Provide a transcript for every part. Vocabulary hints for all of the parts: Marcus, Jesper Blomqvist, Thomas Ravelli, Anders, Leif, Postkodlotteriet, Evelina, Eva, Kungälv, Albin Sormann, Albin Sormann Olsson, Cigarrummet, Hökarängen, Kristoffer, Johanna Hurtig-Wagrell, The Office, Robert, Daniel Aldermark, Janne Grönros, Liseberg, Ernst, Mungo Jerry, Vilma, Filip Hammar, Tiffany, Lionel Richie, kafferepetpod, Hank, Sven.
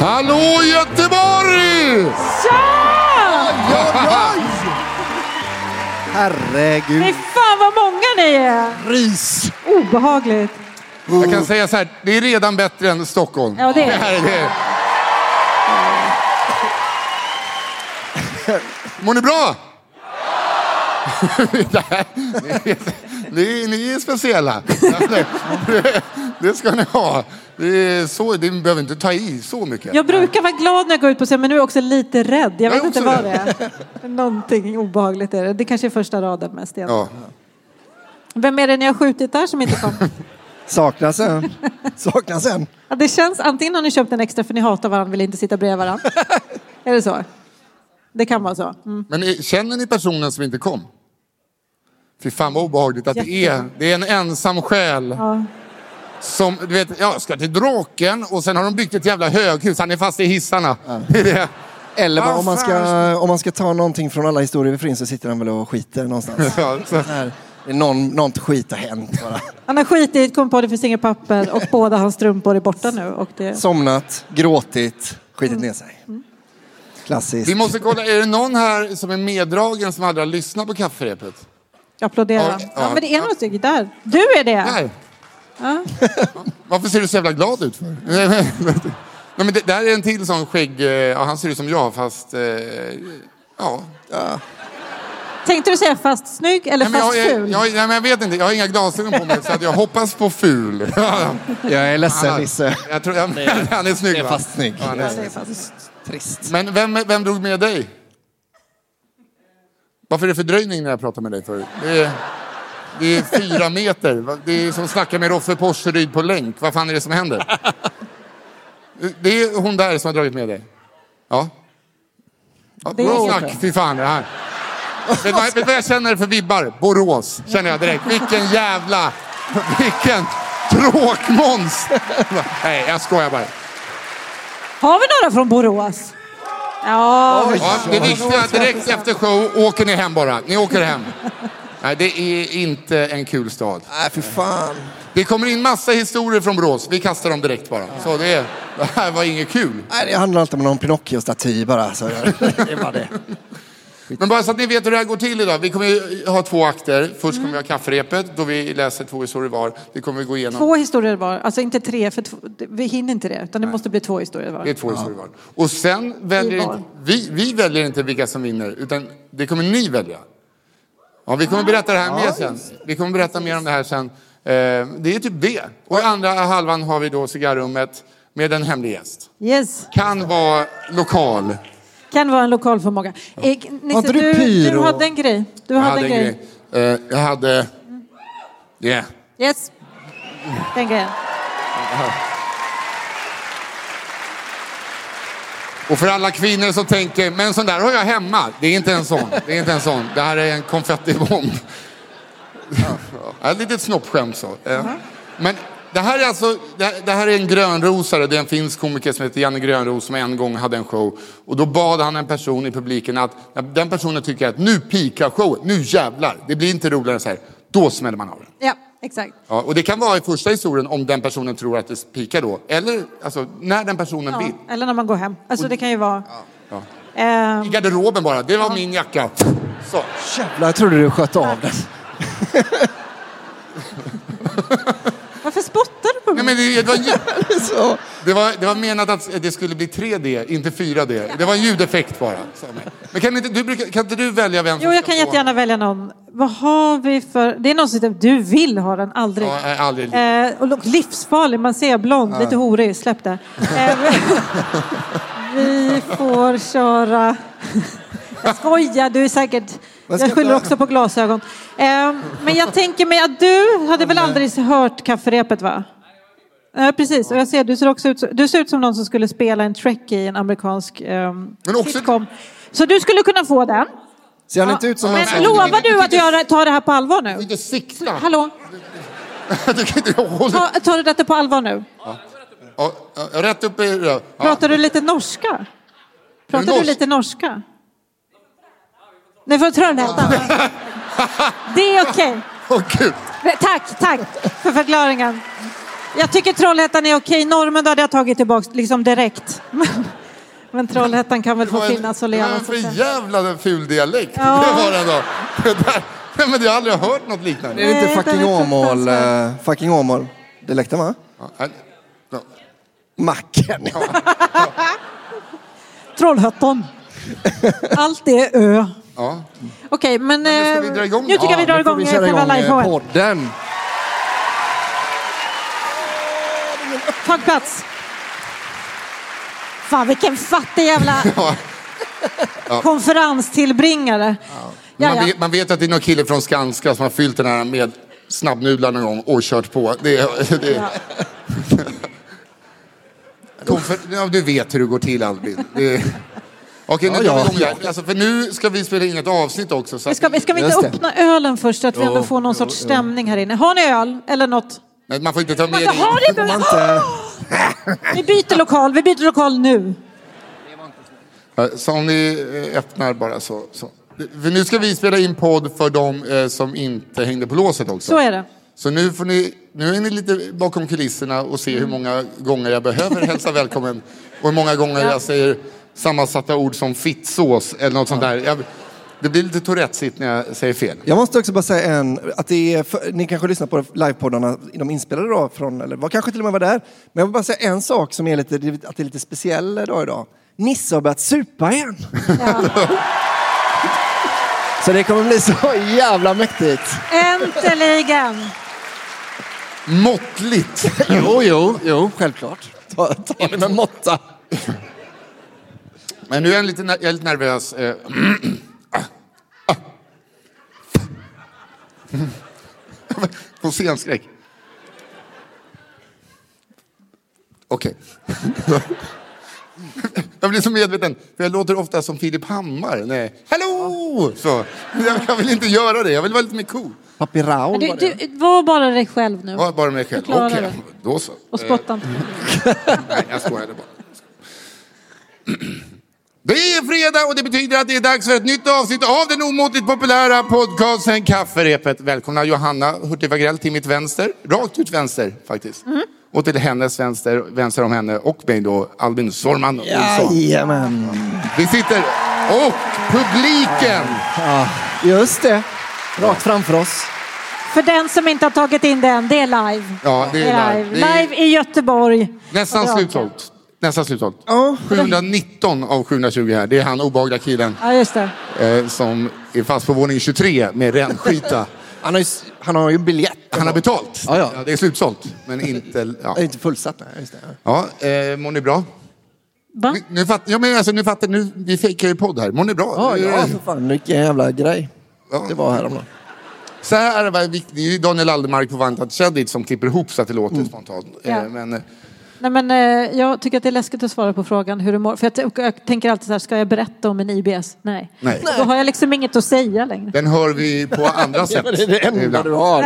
Hallå Göteborg! Tja! Herregud. Nej, fan vad många ni är. Ris. Obehagligt. Jag kan säga så här, det är redan bättre än Stockholm. Ja, det är det. Mår ni bra? Ja! Ni är speciella. Det ska ni ha. Det behöver inte ta i så mycket. Jag brukar vara glad när jag går ut på scen, men nu är jag också lite rädd. Jag vet inte vad det är. Någonting obehagligt är det. Det kanske är första raden mest. Ja. Vem är det ni har skjutit där som inte kom? Saknas en. Ja, det känns, antingen har ni köpt en extra för ni hatar varandra, vill inte sitta bredvid varandra. Är det så? Det kan vara så. Mm. Men känner ni personen som inte kom? Fy fan vad obehagligt att det är en ensam själ. Ja. Som, du vet, jag ska till Draken och sen har de byggt ett jävla höghus. Han är fast i hissarna. Ja. Eller bara, om man ska ta någonting från alla historier vi finns så sitter han väl och skiter någonstans. Ja, så. Här, något skit har hänt bara. Han har skitit, kom på det för inga papper och båda hans strumpor är borta nu. Och det... Somnat, gråtit, skitit ner sig. Mm. Klassiskt. Vi måste kolla, är det någon här som är meddragen som aldrig har lyssnat på kafferepet? Applådera. Ja, men det är något stycke där. Du är det. Nej. Ja. Varför ser du så jävla glad ut för? Nej, men det där är en till sån skägg. Ja, han ser ut som jag fast ja. Tänkte du säga fast snygg eller fast ful? Nej, men jag vet inte. Jag har inga glasögon på mig så att jag hoppas på ful. Jag är ledsen, Nisse. Jag tror han är snygg. Det är fast snygg. Ja, det är fast trist. Men vem drog med dig? Varför är det fördröjning när jag pratar med dig förut? Det är 4 meter. Det är som snackar med Roffe Porseryd på länk. Vad fan är det som händer? Det är hon där som har dragit med dig. Ja. Bra snack, fy fan. Det här. Vet du vad jag känner för vibbar? Borås, känner jag direkt. Vilken tråkmåns. Nej, jag skojar bara. Har vi några från Borås? Ja, det viktiga är att direkt efter show åker ni hem bara. Ni åker hem. Nej, det är inte en kul stad. Nej, för fan. Det kommer in massa historier från Borås. Vi kastar dem direkt bara. Så det här var inget kul. Nej, det handlar inte om någon Pinocchio-staty bara. Så det var det. Men bara så att ni vet hur det här går till idag. Vi kommer ha 2 akter. Först kommer vi ha kafferepet. Då vi läser 2 historier var. Det kommer vi gå igenom. 2 historier var. Alltså inte 3. För vi hinner inte det. Utan det måste bli 2 historier var. Det är 2 historier var. Och sen väljer vi väljer inte vilka som vinner. Utan det kommer ni välja. Ja, vi kommer berätta det här mer sen. Vi kommer berätta mer om det här sen. Det är typ det. Och i andra halvan har vi då cigarrummet med en hemlig gäst. Yes. Kan vara lokal. Kan vara en lokal förmåga. Nisse, du hade en grej. Jag hade... Yeah. Yes. Den grejen. Och för alla kvinnor som tänker, men sån där har jag hemma. Det är inte en sån. Det är inte en sån. Det här är en konfettibomb. Ja, ett litet snoppskämt så. Mm-hmm. Men det här är alltså, det här är en grönrosare. Det är en finsk komiker som heter Janne Grönros som en gång hade en show. Och då bad han en person i publiken att, den personen tycker att nu pikar showen, nu jävlar. Det blir inte roligare så här. Då smäller man av den. Ja, exakt. Ja, och det kan vara i första historien om den personen tror att det pikar då. Eller alltså, när den personen vill. Eller när man går hem. Alltså det kan ju vara... Ja. I garderoben bara. Det var min jacka. Så. Jävlar, jag trodde du sköt av den. Varför spottar du på mig? Nej, men det var menat att det skulle bli 3D, inte 4D. Det var en ljudeffekt bara. Men kan inte du välja vem som... Jo, jag kan jättegärna välja någon. Vad har vi för... Det är någon som säger, du vill ha den, aldrig. Ja, aldrig. Och livsfarlig, man ser blond, lite horig, släpp det. Vi får köra... Jag skojar, du är säkert... Jag skyller också på glasögon. Men jag tänker mig att du hade väl aldrig hört kafferepet, va? Nej, precis. Och jag ser, du ser ut som någon som skulle spela en Trek i en amerikansk sitcom. Så du skulle kunna få den. Ser han inte ut som han? Men lovar du att jag tar det här på allvar nu? Inte sikta. Hallå? Tar du detta på allvar nu? Ja. Rätt upp i... Ja. Pratar du lite norska? Nej, för Trollhättan. Det är okej. Okay. Tack för förklaringen. Jag tycker Trollhättan är okej. Normen då hade jag tagit tillbaka liksom direkt. Men Trollhättan kan väl få finnas och leva. Det var en förjävlade ful dialekt. Ja. Det var den då. Nej, men jag har aldrig hört något liknande. Det är inte fucking Åmål. Fucking Åmål. Dialekten, va? Ja. Macken. Ja. Trollhättan. Allt är ö. Ja. Okej, men nu tycker jag vi drar igång själva podden. Ta plats. Fan, vilken fattig jävla konferenstillbringare. Ja. Man vet att det är någon kille från Skanska som har fyllt den här med snabbnudlar någon gång och kört på. Det är. Du vet hur det går till, Albin. Det är... Okej, för nu ska vi spela in ett avsnitt också. Så ska vi inte öppna ölen först så att vi ändå får någon sorts stämning här inne? Har ni öl eller något? Nej, man får inte ta med det. Vi byter lokal nu. Så om ni öppnar bara så. För nu ska vi spela in podd för de som inte hängde på låset också. Så är det. Så nu får ni... Nu är ni lite bakom kulisserna och se hur många gånger jag behöver hälsa välkommen. Och hur många gånger jag säger... sammansatta ord som fittsås eller något sånt där. Det blir lite Tourettesigt när jag säger fel. Jag måste också bara säga att det är ni kanske lyssnar på livepoddarna de inspelade då från, eller var kanske till och med var där. Men jag vill bara säga en sak som är lite, att det är lite speciell idag. Nisse har börjat supa igen. Så det kommer bli så jävla mäktigt. Äntligen. Måttligt. Jo, självklart. Ta det med måtta. Men nu är jag lite nervös. På scenskräck. Okej. Jag blir så medveten. För jag låter ofta som Filip Hammar. Nej. Hallå! Så. Jag vill inte göra det. Jag vill vara lite mer cool. Papi Raul. Du var bara dig själv nu. Var bara mig själv. Okej. Då så. Och spottan. Nej, jag skojade bara. Det är fredag och det betyder att det är dags för ett nytt avsnitt av den omåtligt populära podcasten Kafferepet. Välkomna Johanna Hurtig-Wagrell till mitt vänster. Rakt ut vänster faktiskt. Mm. Och till hennes vänster om henne och mig då, Albin Sormann. Jajamän. Vi sitter och publiken. Ja, just det. Rakt framför oss. För den som inte har tagit in den, det är live. Ja, det är live. Live i Göteborg. Nästan slutsålt. Ja. 719 av 720 här. Det är han obagliga killen. Ja, just det. Som är fast på våning 23 med rännskita. Han har ju en biljett. Han har betalt. Ja. Ja, det är slutsålt. Men inte... Ja. Inte fullsatt. Nej, just det. Ja. Mår ni bra? Va? Nu fattar jag. Vi fejkar ju podd här. Mår ni bra? Ja, för fan. Vilken jävla grej. Ja. Det var häromdagen. Så här är det viktigt. Det är ju Daniel Aldermark på Vantat Cheddit som klipper ihop så att det låter spontant. Ja. Men... Nej, men jag tycker att det är läskigt att svara på frågan hur du mår. För jag tänker alltid så här, ska jag berätta om en IBS? Nej. Då har jag liksom inget att säga längre. Den hör vi på andra sätt. Ja, det är det enda du har.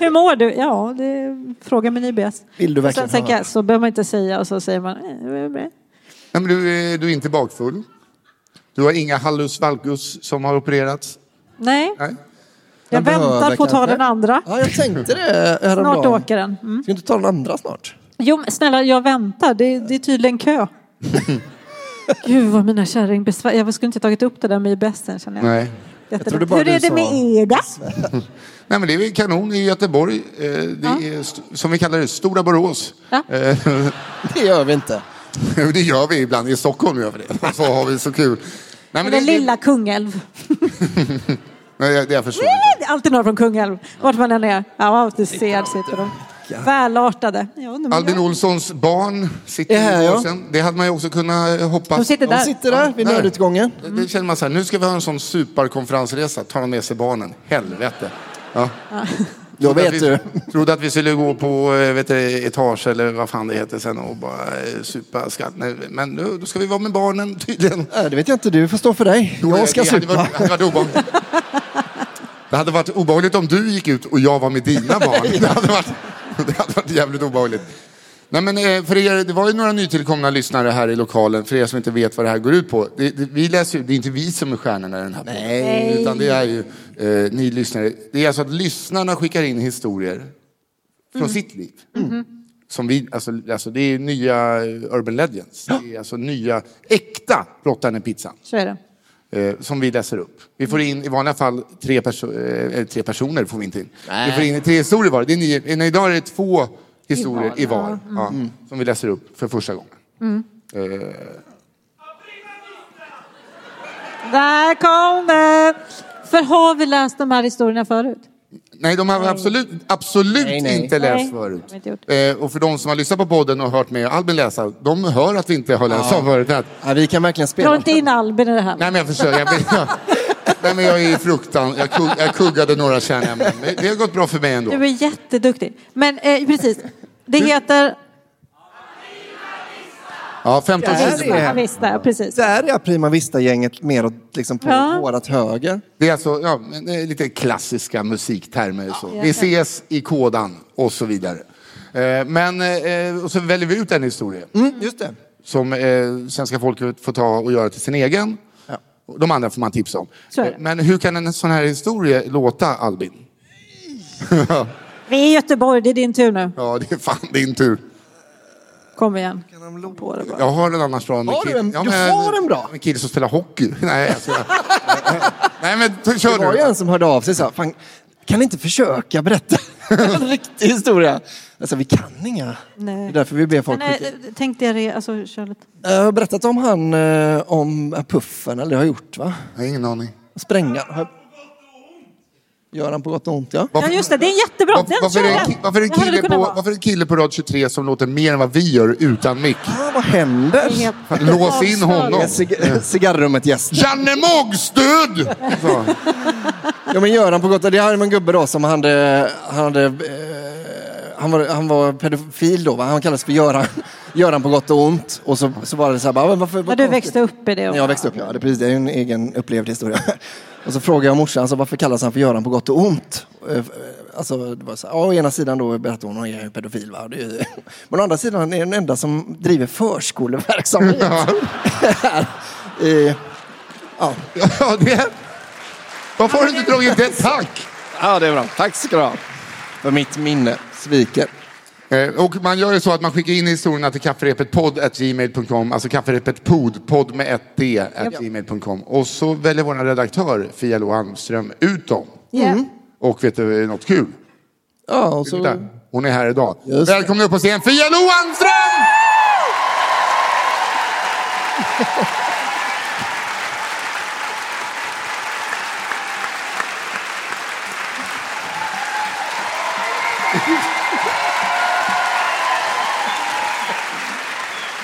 Hur mår du? Ja, det är fråga med IBS. Vill du verkligen höra? Så behöver man inte säga och så säger man... Nej, men du är inte bakfull. Du har inga hallus valgus som har opererats. Nej. Jag väntar på att ta den andra. Ja, jag tänkte det. Snart åker den. Mm. Ska inte ta den andra snart? Jo, snälla, jag väntar. Det är tydligen kö. Gud, vad mina kärring besvär. Jag skulle inte tagit upp det där med IBSen, känner jag. Nej. Hur är det med Eda? Nej, men det är kanon i Göteborg. Det är, som vi kallar det, Stora Borås. Ja. Det gör vi inte. Det gör vi ibland. I Stockholm gör vi det. Så har vi så kul. Nej, men det är lilla Kungälv. Nej, jag förstår. Det är alltid några från Kungälv. Vart man än är. Ja, du ser sitter de. Ja. Välartade. Albin Olssons barn sitter i Boråsen. Det hade man ju också kunnat hoppas. De sitter där vid nödutgången. Det känner man så här, nu ska vi ha en sån superkonferensresa. Tar de med sig barnen? Helvete. Ja. Jag vet du. Trodde att vi skulle gå på etage eller vad fan det heter sen och bara supa skatt. Nej, men då ska vi vara med barnen tydligen. Det vet jag inte, du får stå för dig. Jag ska supa. Det hade varit obehagligt om du gick ut och jag var med dina barn. Det hade varit jävligt obehagligt. Nej, men för er, det var ju några nytillkomna lyssnare här i lokalen. För er som inte vet vad det här går ut på. Vi läser ju, det är inte vi som är stjärnorna i den här podden. Nej. Utan det är ju ni lyssnare. Det är alltså att lyssnarna skickar in historier från sitt liv. Mm. Som vi, alltså det är nya Urban Legends. Det är alltså nya, äkta Rottan i pizzan. Så är det. Som vi läser upp. Vi får in i vanliga fall tre personer får vi inte in. Vi får in tre historier var. Idag är det 2 historier i var. Som vi läser upp för första gången. Där kom det. För har vi läst de här historierna förut? Nej, de har absolut inte läst förut. Och för de som har lyssnat på podden och hört mig och Albin läsa, de hör att vi inte har läst förut. Ja, vi kan verkligen spela. Dra inte in Albin i det här. Nej, men jag försöker. Nej, men jag är i fruktan. Jag kuggade några kärnämnen. Det har gått bra för mig ändå. Du är jätteduktig. Men precis, det heter... Ja, 15 Primavista, precis. Där är Primavista-gänget mer liksom på vårat höger. Det är alltså lite klassiska musiktermer. Så. Vi ses i kodan och så vidare. Men och så väljer vi ut en historia. Just det. Som svenska folket får ta och göra till sin egen. Ja. De andra får man tipsa om. Men hur kan en sån här historia låta, Albin? Vi är i Göteborg, det är din tur nu. Ja, det är fan din tur. Kom igen. Jag har en annars bra. Du har en bra. En kille som spelar hockey. Nej, men kör du. Det var ju en som hörde av sig så. Fan, kan inte försöka berätta en riktig historia? Alltså, vi kan inga. Nej. Det är därför vi ber folk. Men, tänkte jag det, alltså, kör lite. Jag har berättat om han, om puffen, eller har gjort, va? Jag har ingen aning. Spränga. Gör han på gott och ont, ja. Ja, just det. Det är jättebra. Varför är en kille på rad 23 som låter mer än vad vi gör utan mick? Ja, vad händer? Lås in honom. Cigarrummet, gäst. Janne Mågstöd! Ja, men gör han på gott och... Det här är en gubbe då som han var pedofil då, va? Han kallades för Göran på gott och ont. Och så var det så här, bara, varför... Men du växte upp i det. Jag växte upp, ja. Det är ju en egen upplevd historia. Och så frågade jag morsan, alltså, varför kallas han för Göran på gott och ont? Alltså, det var så här, å ena sidan då berättade hon att jag är pedofil, va? Men å andra sidan är den enda som driver förskoleverksamhet. Ja, det... Varför har du inte dragit det? Tack! Ja, det är bra. Tack ska du ha. För mitt minne sviker. Och man gör ju så att man skickar in historierna till kafferepetpodd@gmail.com. Alltså kafferepetpodd med ett d @gmail.com. Och så väljer vår redaktör Fia Lohanström ut dem. Och vet du något kul? Ja, och så... Hon är här idag. Välkommen upp på scen, Fia Lohanström!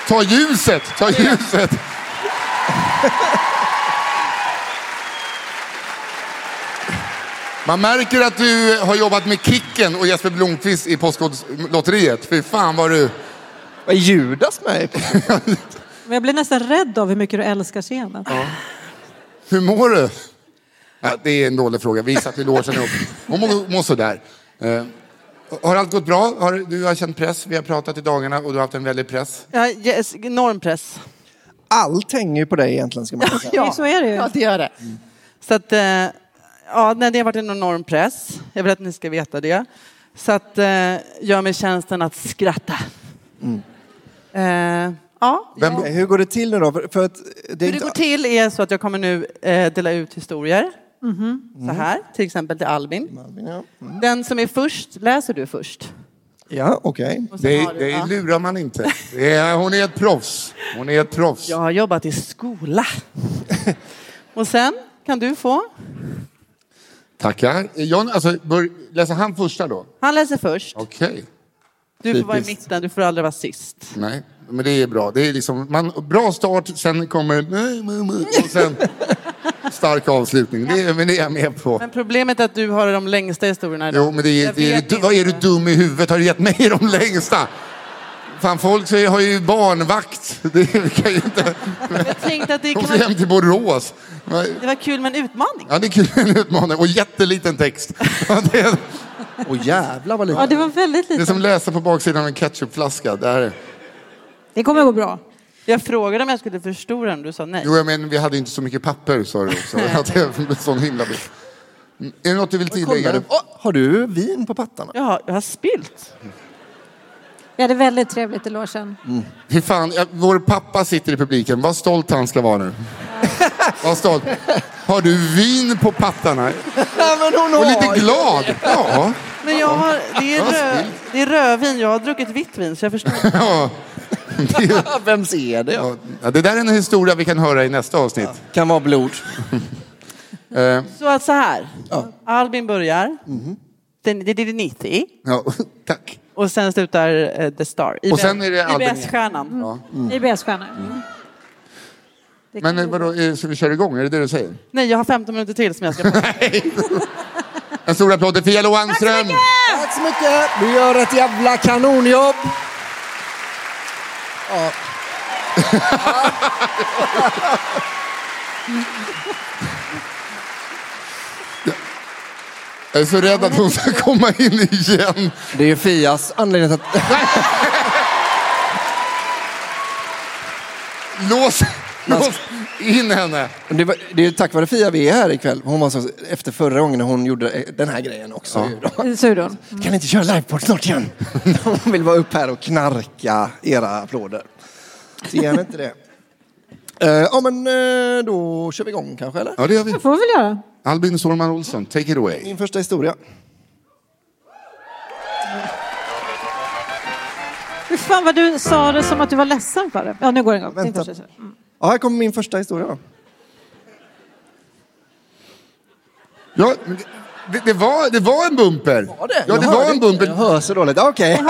Ta ljuset. Man märker att du har jobbat med Kicken och Jesper Blomqvist i Postkodlotteriet. Fy fan vad du... Vad Judas med. Men jag blir nästan rädd av hur mycket du älskar scenen. Ja. Hur mår du? Ja, det är en dålig fråga. Vi satt i låsen ihop. Hon mår sådär. Har allt gått bra? Du har känt press. Vi har pratat i dagarna och du har haft en väldig press. Ja, yes, enorm press. Allt hänger ju på dig egentligen, ska man säga. Ja, så är det ju. Ja, det gör det. Mm. Så att... Ja, det har varit en enorm press. Jag vill att ni ska veta det. Så att gör mig tjänsten att skratta. Mm. Hur går det till nu då? För att det hur det går till är så att jag kommer nu dela ut historier. Mm-hmm. Så här, till exempel till Albin ja. Mm. Den som är först, läser du först? Ja, okej. Okay. Det lurar man inte. Hon är ett proffs. Jag har jobbat i skola. Och sen kan du få... Tackar. John, alltså, läser han första då? Han läser först. Okej. Okay. Du får vara i mitten, du får aldrig vara sist. Nej, men det är bra. Det är liksom, bra start, sen kommer... Och sen stark avslutning. Men det är jag med på. Men problemet är att du har de längsta historierna idag. Jo, men vad är du dum i huvudet? Har du gett mig de längsta? Fan, folk säger, har ju barnvakt. Det kan ju inte... Jag tänkte att det kom hem till Borås. Det var kul med en utmaning. Ja, det är kul med en utmaning. Och jätteliten text. Och jävla vad liten. Ja, det var väldigt liten. Det som läser på baksidan av en ketchupflaska. Där. Det kommer gå bra. Jag frågade om jag skulle förstora den. Du sa nej. Jo, men vi hade inte så mycket papper, sa du också. Sån himla bild. Är det något du vill tillägga? Har du vin på pattarna? Ja, jag har spilt. Vi hade väldigt trevligt i låsen. Mm. Hur fan, vår pappa sitter i publiken. Vad stolt han ska vara nu. Ja. Vad stolt. Har du vin på pattarna? Ja, men hon och lite glad. Ja. Men jag har, det är rödvin. Jag har druckit vitt vin, så jag förstår. Ja. Vem ser det? Ja, det där är en historia vi kan höra i nästa avsnitt. Ja. Kan vara blod. Så här. Ja. Albin börjar. Mm-hmm. Det är 90. Ja, tack. Och sen slutar The Star. IBS, och sen är det IBS-stjärnan. Mm. Ja. Mm. IBS-stjärnan. Mm. Men vadå, ska vi köra igång? Är det det du säger? Nej, jag har 15 minuter till som jag ska prata. En stor applåd till Fia Lohanström. Tack så mycket! Du gör ett jävla kanonjobb. Ja. Jag är så rädd att hon ska komma in igen. Det är ju Fias anledning att... Lås in henne. Det är tack vare Fia vi är här ikväll. Hon var så efter förra gången när hon gjorde den här grejen också. Ja. Kan inte köra liveport snart igen? Hon vill vara upp här och knarka era applåder. Så gärna inte det. Men då kör vi igång kanske, eller? Ja, det gör vi. Det får vi väl göra. Albin Sormann Olsson, take it away. Min första historia. Fy fan vad du sa det som att du var ledsen för det. Ja, nu går det igång. Vänta. Ja, här kommer min första historia då. Ja, det var en bumper. Var det? Ja, det var en bumper. Jag hör så dåligt. Okej.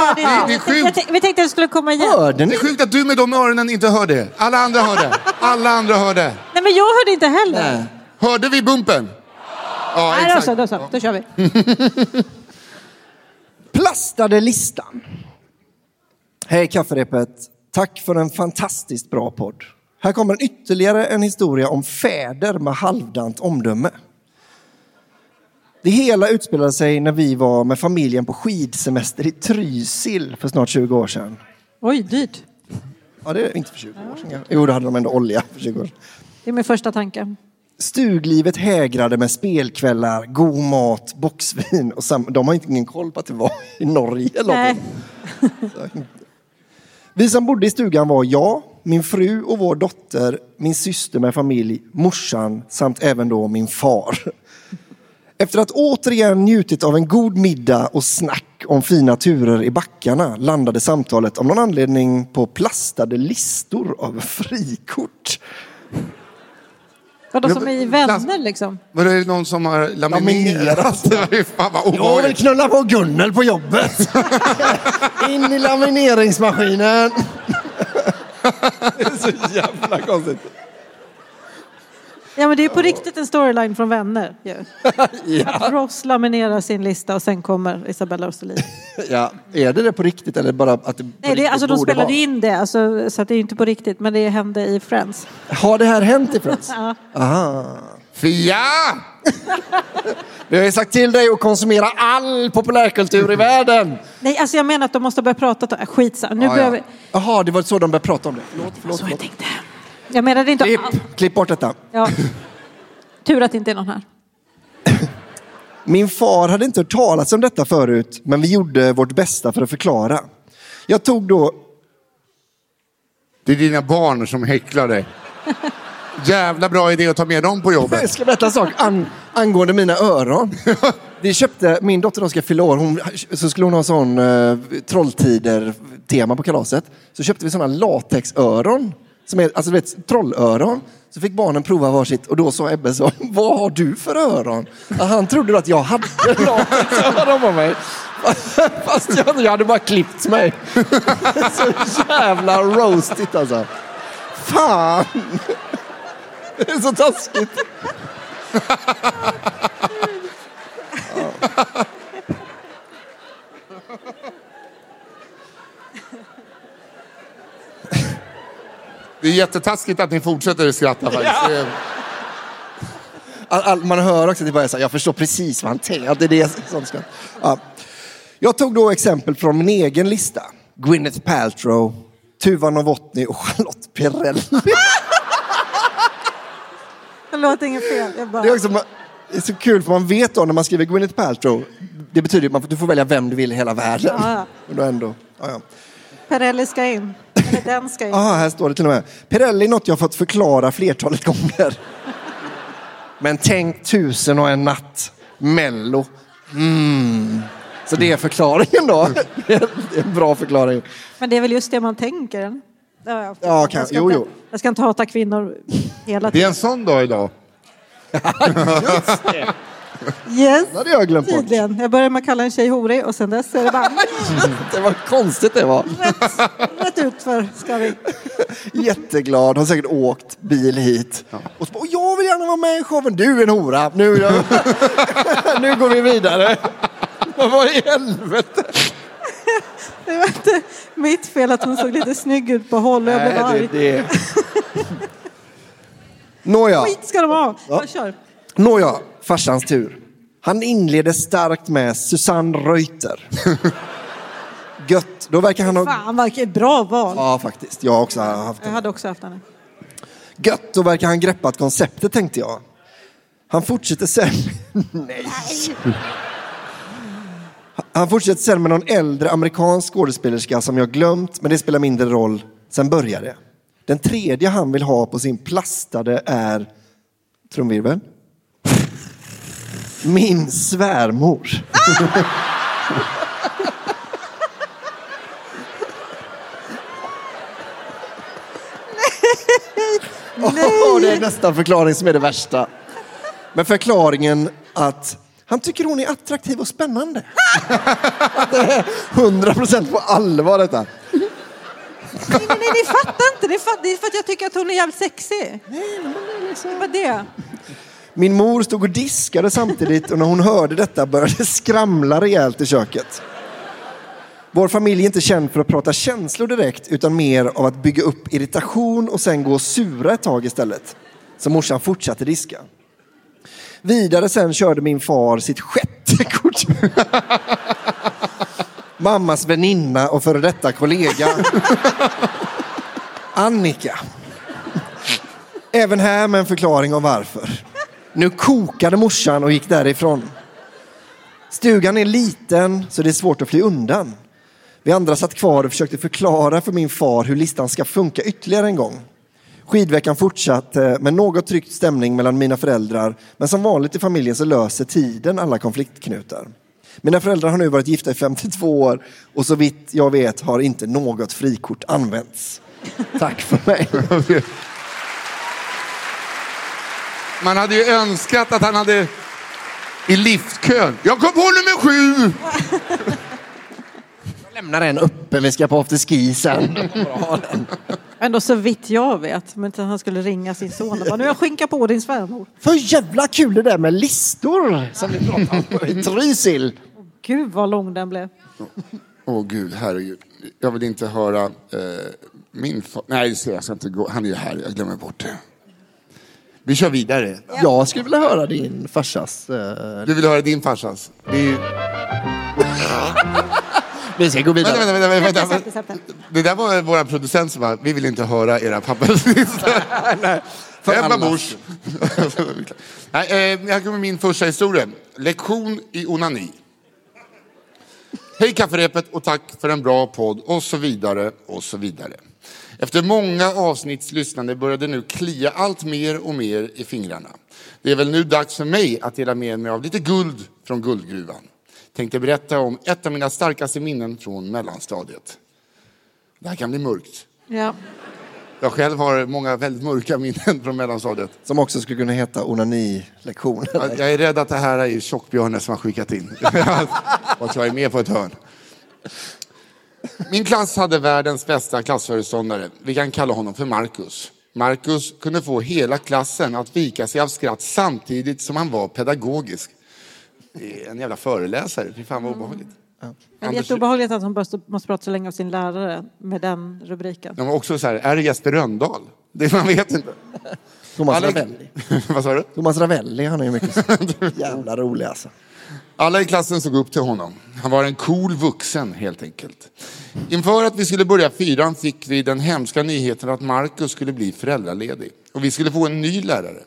Okay. Vi tänkte att det skulle komma igen. Hörde ni? Det är sjukt att du med de öronen inte hörde. Alla andra hörde. Nej, men jag hörde inte heller. Nej. Hörde vi bumpen? Ja, exakt. Nej, då så. Då kör vi. Plastade listan. Hej Kafferepet. Tack för en fantastiskt bra podd. Här kommer ytterligare en historia om fäder med halvdant omdöme. Det hela utspelade sig när vi var med familjen på skidsemester i Trysil för snart 20 år sedan. Oj, dyrt. Ja, det är inte för 20 år sedan. Jo, då hade de ändå olja för 20 år sedan. Det är min första tanke. Stuglivet hägrade med spelkvällar, god mat, boxvin. Och de har inte ingen koll på att det var i Norge. Nej. Vi som bodde i stugan var jag, min fru och vår dotter, min syster med familj, morsan samt även då min far. Efter att återigen njutit av en god middag och snack om fina turer i backarna landade samtalet om någon anledning på plastade listor av frikort. Vadå som är vänner liksom? Var det någon som har laminerat? Jag vill knulla på Gunnel på jobbet. In i lamineringsmaskinen. Det är så jävla konstigt. Ja, men det är på riktigt en storyline från Vänner. Ja. Att Ross laminerar sin lista och sen kommer Isabella Rossellin. Ja, är det på riktigt eller bara att det? Nej, det, alltså de spelade in det, alltså, så att det är inte på riktigt, men det hände i Friends. Har det här hänt i Friends? Ja. Aha. Fia! Vi har ju sagt till dig att konsumera all populärkultur i världen. Nej, alltså jag menar att de måste börja prata om skitsa. Nu börjar vi... Jaha, det var så de började prata om det. Förlåt. Så jag tänkte. Jag menade inte... Klipp bort detta. Ja. Tur att det inte är någon här. Min far hade inte hört talas om detta förut, men vi gjorde vårt bästa för att förklara. Jag tog då... Det är dina barn som häcklar dig. Jävla bra idé att ta med dem på jobbet. Jag ska berätta en sak angående mina öron. Vi köpte, min dotter då ska fylla år, så skulle hon ha sån trolltider-tema på kalaset. Så köpte vi såna latexöron. Som är, alltså du vet, trollöron. Så fick barnen prova varsitt. Och då sa Ebbe så, vad har du för öron? Och han trodde att jag hade latexöron på mig. Fast jag hade bara klippt mig. Så jävla roastigt alltså. Fan! Det är så taskigt. Det är jättetaskigt att ni fortsätter skratta faktiskt. Man hör också att det bara är så här, jag förstår precis vad han tänker. Att det är det som ska. Ja. Jag tog då exempel från min egen lista. Gwyneth Paltrow, Tuva Novotny och Charlotte Pirelli. Det låter inget fel. Det är också, det är så kul för man vet då när man skriver Gwyneth Paltrow, det betyder att du får välja vem du vill i hela världen. Ja. Och då ändå, ja. Pirelli ska in. Eller den ska in. Ja, här står det till och med. Pirelli är något jag fått förklara flertalet gånger. Men tänk 1001 natt. Mello. Så det är förklaringen då. Det är en bra förklaring. Men det är väl just det man tänker. Ja, kan. Jo. Jag ska inte hata kvinnor hela tiden. Det är en sån dag idag. Just det. Yes. Det hade jag glömt bort. Jag började med att kalla en tjej horig och sen dess är det bara... Det var konstigt det var. Rätt utför ska vi. Jätteglad. Har säkert åkt bil hit. Ja. Och så, jag vill gärna vara med i showen. Du är en hora. Nu går vi vidare. Vad i helvete? Det var inte mitt fel att hon såg lite snygg ut på håll. Jag blev arg. Det. Nåja. Skit ska de ha. Ja. Kör. Nåja, farsans tur. Han inleder starkt med Susanne Reuter. Gött. Då verkar han ha... Fan, verkar ett bra val. Ja, faktiskt. Jag hade också haft henne. Gött, då verkar han greppat konceptet, tänkte jag. Han fortsätter sen... Nej. Han fortsätter sen med någon äldre amerikansk skådespelerska som jag glömt, men det spelar mindre roll. Sen börjar det. Den tredje han vill ha på sin plastade är... Trumvirvel. Min svärmor. Ah! Nej. Oh, det är nästan förklaringen som är det värsta. Men förklaringen att han tycker hon är attraktiv och spännande. Det är 100% på allvar detta. Nej, ni fattar inte. Det är för att jag tycker att hon är jävligt sexig. Det var det. Min mor stod och diskade samtidigt och när hon hörde detta började skramla rejält i köket. Vår familj är inte känd för att prata känslor direkt utan mer av att bygga upp irritation och sen gå och sura ett tag istället. Så morsan fortsatte diska. Vidare sen körde min far sitt sjätte kort. Mammas väninna och före detta kollega. Annika. Även här med en förklaring om varför. Nu kokade morsan och gick därifrån. Stugan är liten så det är svårt att fly undan. Vi andra satt kvar och försökte förklara för min far hur listan ska funka ytterligare en gång. Skidveckan fortsatte med något tryckt stämning mellan mina föräldrar. Men som vanligt i familjen så löser tiden alla konfliktknutar. Mina föräldrar har nu varit gifta i 52 år och så vitt jag vet har inte något frikort använts. Tack för mig. Man hade ju önskat att han hade i liftkön. Jag kom på nummer 7! lämnar den uppe, vi ska på afterski sen. Ändå så vitt jag vet, men han skulle ringa sin son och bara, nu jag skinka på din svärmor. För jävla kul det där med listor som vi pratade om i Trysil. Oh, gud vad lång den blev. Åh gud, herregud. Jag vill inte höra min... Nej, jag ska inte gå. Han är ju här, jag glömmer bort det. Vi kör vidare. Ja. Jag skulle vilja höra din farsas... Du vill höra din farsas? Det är ju... Vi ska gå vidare. Vänta. Det där var våra producent som bara, vi vill inte höra era pappas listor. Nej. Hemma mors. Nej, jag kommer min första historia. Lektion i onani. Hej Kafferepet och tack för en bra podd och så vidare och så vidare. Efter många avsnittslyssnande började nu klia allt mer och mer i fingrarna. Det är väl nu dags för mig att dela med mig av lite guld från guldgruvan. Tänkte berätta om ett av mina starkaste minnen från mellanstadiet. Det här kan bli mörkt. Ja. Jag själv har många väldigt mörka minnen från mellanstadiet. Som också skulle kunna heta onani-lektioner. Jag är rädd att det här är tjockbjörnen som har skickat in. Och att jag är med på ett hörn. Min klass hade världens bästa klassföreståndare. Vi kan kalla honom för Marcus. Marcus kunde få hela klassen att vika sig av skratt samtidigt som han var pedagogisk. Det är en jävla föreläsare. Det är fan vad obehagligt. Ja. Det är jätteobehagligt att hon måste prata så länge av sin lärare med den rubriken. De var också så här, är det Jesper Röndahl? Det man vet inte. Thomas Ravelli. Vad sa du? Thomas Ravelli, han är ju mycket jävla rolig alltså. Alla i klassen såg upp till honom. Han var en cool vuxen helt enkelt. Inför att vi skulle börja fyran fick vi den hemska nyheten att Marcus skulle bli föräldraledig. Och vi skulle få en ny lärare.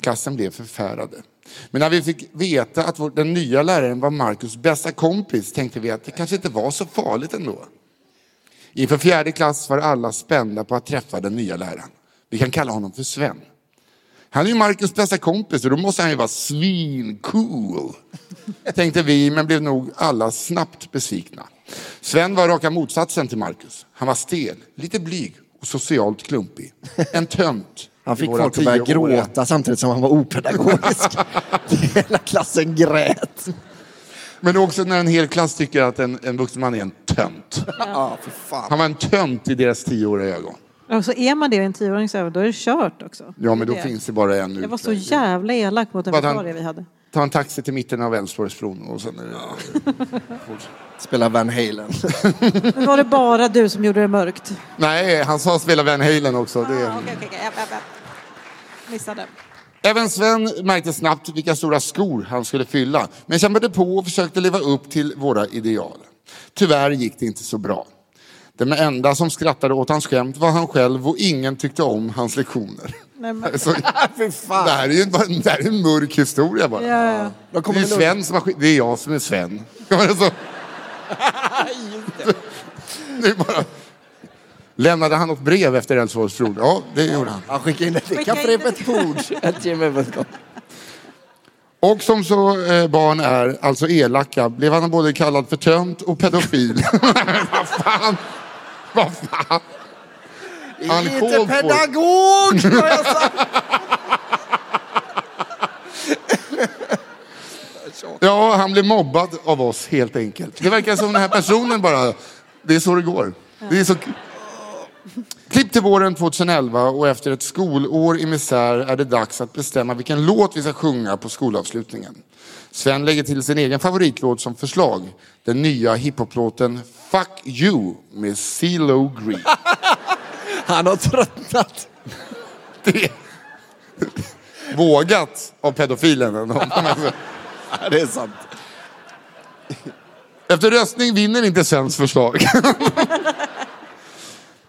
Klassen blev förfärade. Men när vi fick veta att den nya läraren var Marcus bästa kompis tänkte vi att det kanske inte var så farligt ändå. Inför fjärde klass var alla spända på att träffa den nya läraren. Vi kan kalla honom för Sven. Han är ju Marcus bästa kompis och då måste han ju vara svincool. Tänkte vi, men blev nog alla snabbt besvikna. Sven var raka motsatsen till Marcus. Han var stel, lite blyg och socialt klumpig. En tönt. Han fick folk att börja gråta samtidigt som han var opedagogisk. Hela klassen grät. Men också när en hel klass tycker att en vuxen man är en tönt. Ja, för fan. Han var en tönt i deras 10-åriga ögon. Och så är man det i en 10-åringsögon, då är det kört också. Ja, men då finns det bara en. Det var så jävla elak mot en vikarie vi hade. Ta en taxi till mitten av Älvsborgsbron och sen... spela Van Halen. Men var det bara du som gjorde det mörkt? Nej, han sa spela Van Halen också. Missade. Även Sven märkte snabbt vilka stora skor han skulle fylla. Men kämpade på och försökte leva upp till våra ideal. Tyvärr gick det inte så bra. Den enda som skrattade åt hans skämt var han själv och ingen tyckte om hans lektioner. Nej, men... Så, det här är ju en mörk historia bara. Ja. Det är Sven som har... Det är jag som är Sven. Så... Det är bara... Lämnade han något brev efter Älvsborgsfrod? Ja, det gjorde han. Han skickade in ett kafferepet bord. Och som så barn är, alltså elaka, blev han både kallad för tönt och pedofil. Vad fan? Han inte pedagog! Ja, han blev mobbad av oss helt enkelt. Det verkar som den här personen bara, det är så det går. Det är så... Klipp till våren 2011 och efter ett skolår i misär är det dags att bestämma vilken låt vi ska sjunga på skolavslutningen. Sven lägger till sin egen favoritlåt som förslag. Den nya hiphoplåten Fuck You med CeeLo Green. Han har tröttnat. Det vågat av pedofilen. Det är sant. Efter röstning vinner inte Svens förslag.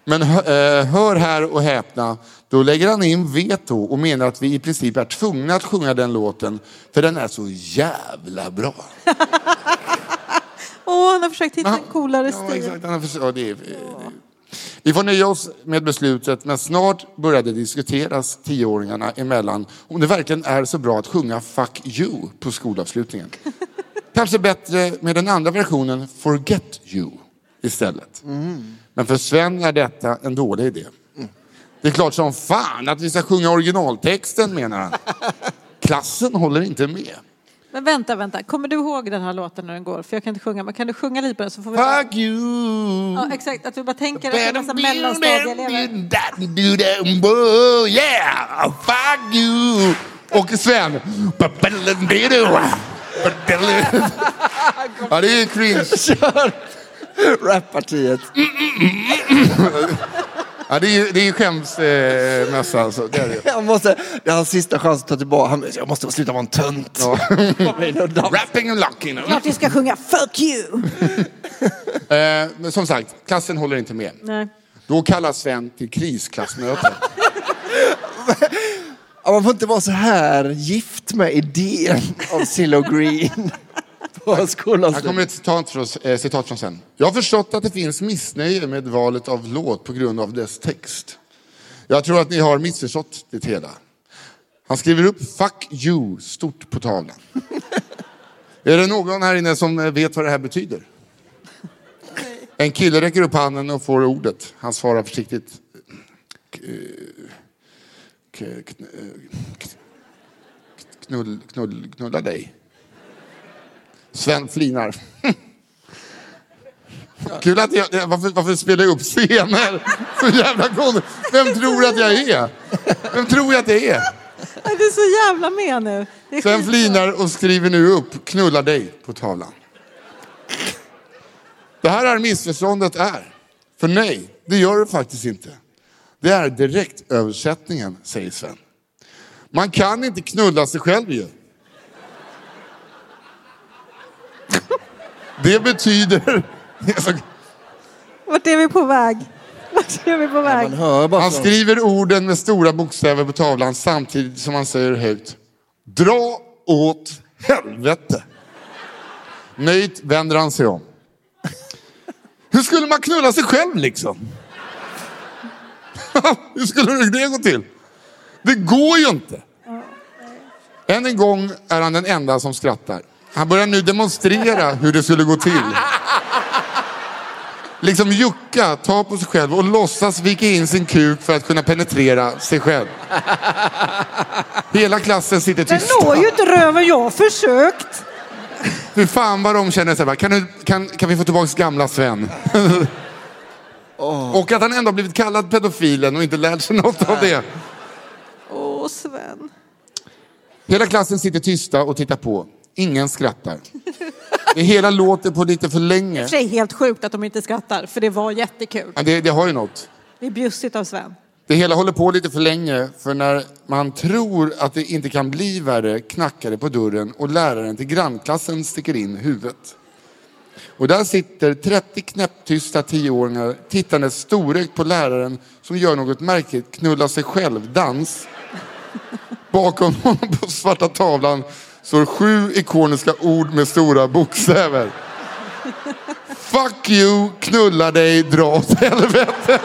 Men hör här och häpna, då lägger han in veto och menar att vi i princip är tvungna att sjunga den låten för den är så jävla bra. Han har försökt hitta en coolare stil. Ja, exakt, han har försökt, Vi får nöja oss med beslutet, men snart började diskuteras 10-åringarna emellan om det verkligen är så bra att sjunga Fuck You på skolavslutningen. Kanske bättre med den andra versionen Forget You istället. Men för Sven är detta en dålig idé. Det är klart som fan att vi ska sjunga originaltexten, menar han. Klassen håller inte med. Men vänta. Kommer du ihåg den här låten när den går? För jag kan inte sjunga. Men kan du sjunga lite på den så får vi... Fuck you! Ja, exakt. Att vi bara tänker att det är en massa mellanstadieelever. Yeah! Fuck you! Och Sven. Ja, det är cringe. Kör! Rappartiet. Ja, det är ju skämsmässa alltså. Det är hans sista chans att ta tillbaka. Jag måste sluta vara en tönt. Ja. Rapping and locking. Klart vi ska sjunga fuck you. Men som sagt, klassen håller inte med. Nej. Då kallas Sven till krisklassmöte. Ja, man får inte vara så här gift med idén av Silo Green. Här kommer ett citat från Sven. Jag har förstått att det finns missnöje med valet av låt på grund av dess text. Jag tror att ni har missförstått det hela. Han skriver upp fuck you stort på tavlan. Är det någon här inne som vet vad det här betyder? En kille räcker upp handen och får ordet. Han svarar försiktigt. Knulla dig. Sven flinar. Kul att jag... Varför spelar jag upp scener? Så jävla god. Vem tror jag att jag är? Det är så jävla med nu. Sven flinar och skriver nu upp knulla dig på tavlan. Det här är missförståndet är. För nej, det gör det faktiskt inte. Det är direkt översättningen, säger Sven. Man kan inte knulla sig själv ju. Det betyder... Vart är vi på väg? Han skriver orden med stora bokstäver på tavlan samtidigt som han säger högt. Dra åt helvete. Nöjt vänder han sig om. Hur skulle man knulla sig själv liksom? Hur skulle det gå till? Det går ju inte. Än en gång är han den enda som skrattar. Han börjar nu demonstrera hur det skulle gå till. Liksom jucka, ta på sig själv och låtsas vika in sin kuk för att kunna penetrera sig själv. Hela klassen sitter tysta. Den når ju inte röven, jag har försökt. Hur fan vad de känner sig. Kan vi få tillbaka gamla Sven? Oh. Och att han ändå blivit kallad pedofilen och inte lärt sig något av det. Åh, Sven. Hela klassen sitter tysta och tittar på. Ingen skrattar. Det hela låter på lite för länge. Det är helt sjukt att de inte skrattar. För det var jättekul. Ja, det har ju något. Det är bjussigt av Sven. Det hela håller på lite för länge. För när man tror att det inte kan bli värre knackar det på dörren. Och läraren till grannklassen sticker in huvudet. Och där sitter 30 knäpptysta 10-åringar. Tittande storögt på läraren som gör något märkligt. Knullar sig själv. Dans. Bakom honom på svarta tavlan. Så 7 ikoniska ord med stora bokstäver. Fuck you, knulla dig, dra åt helvete.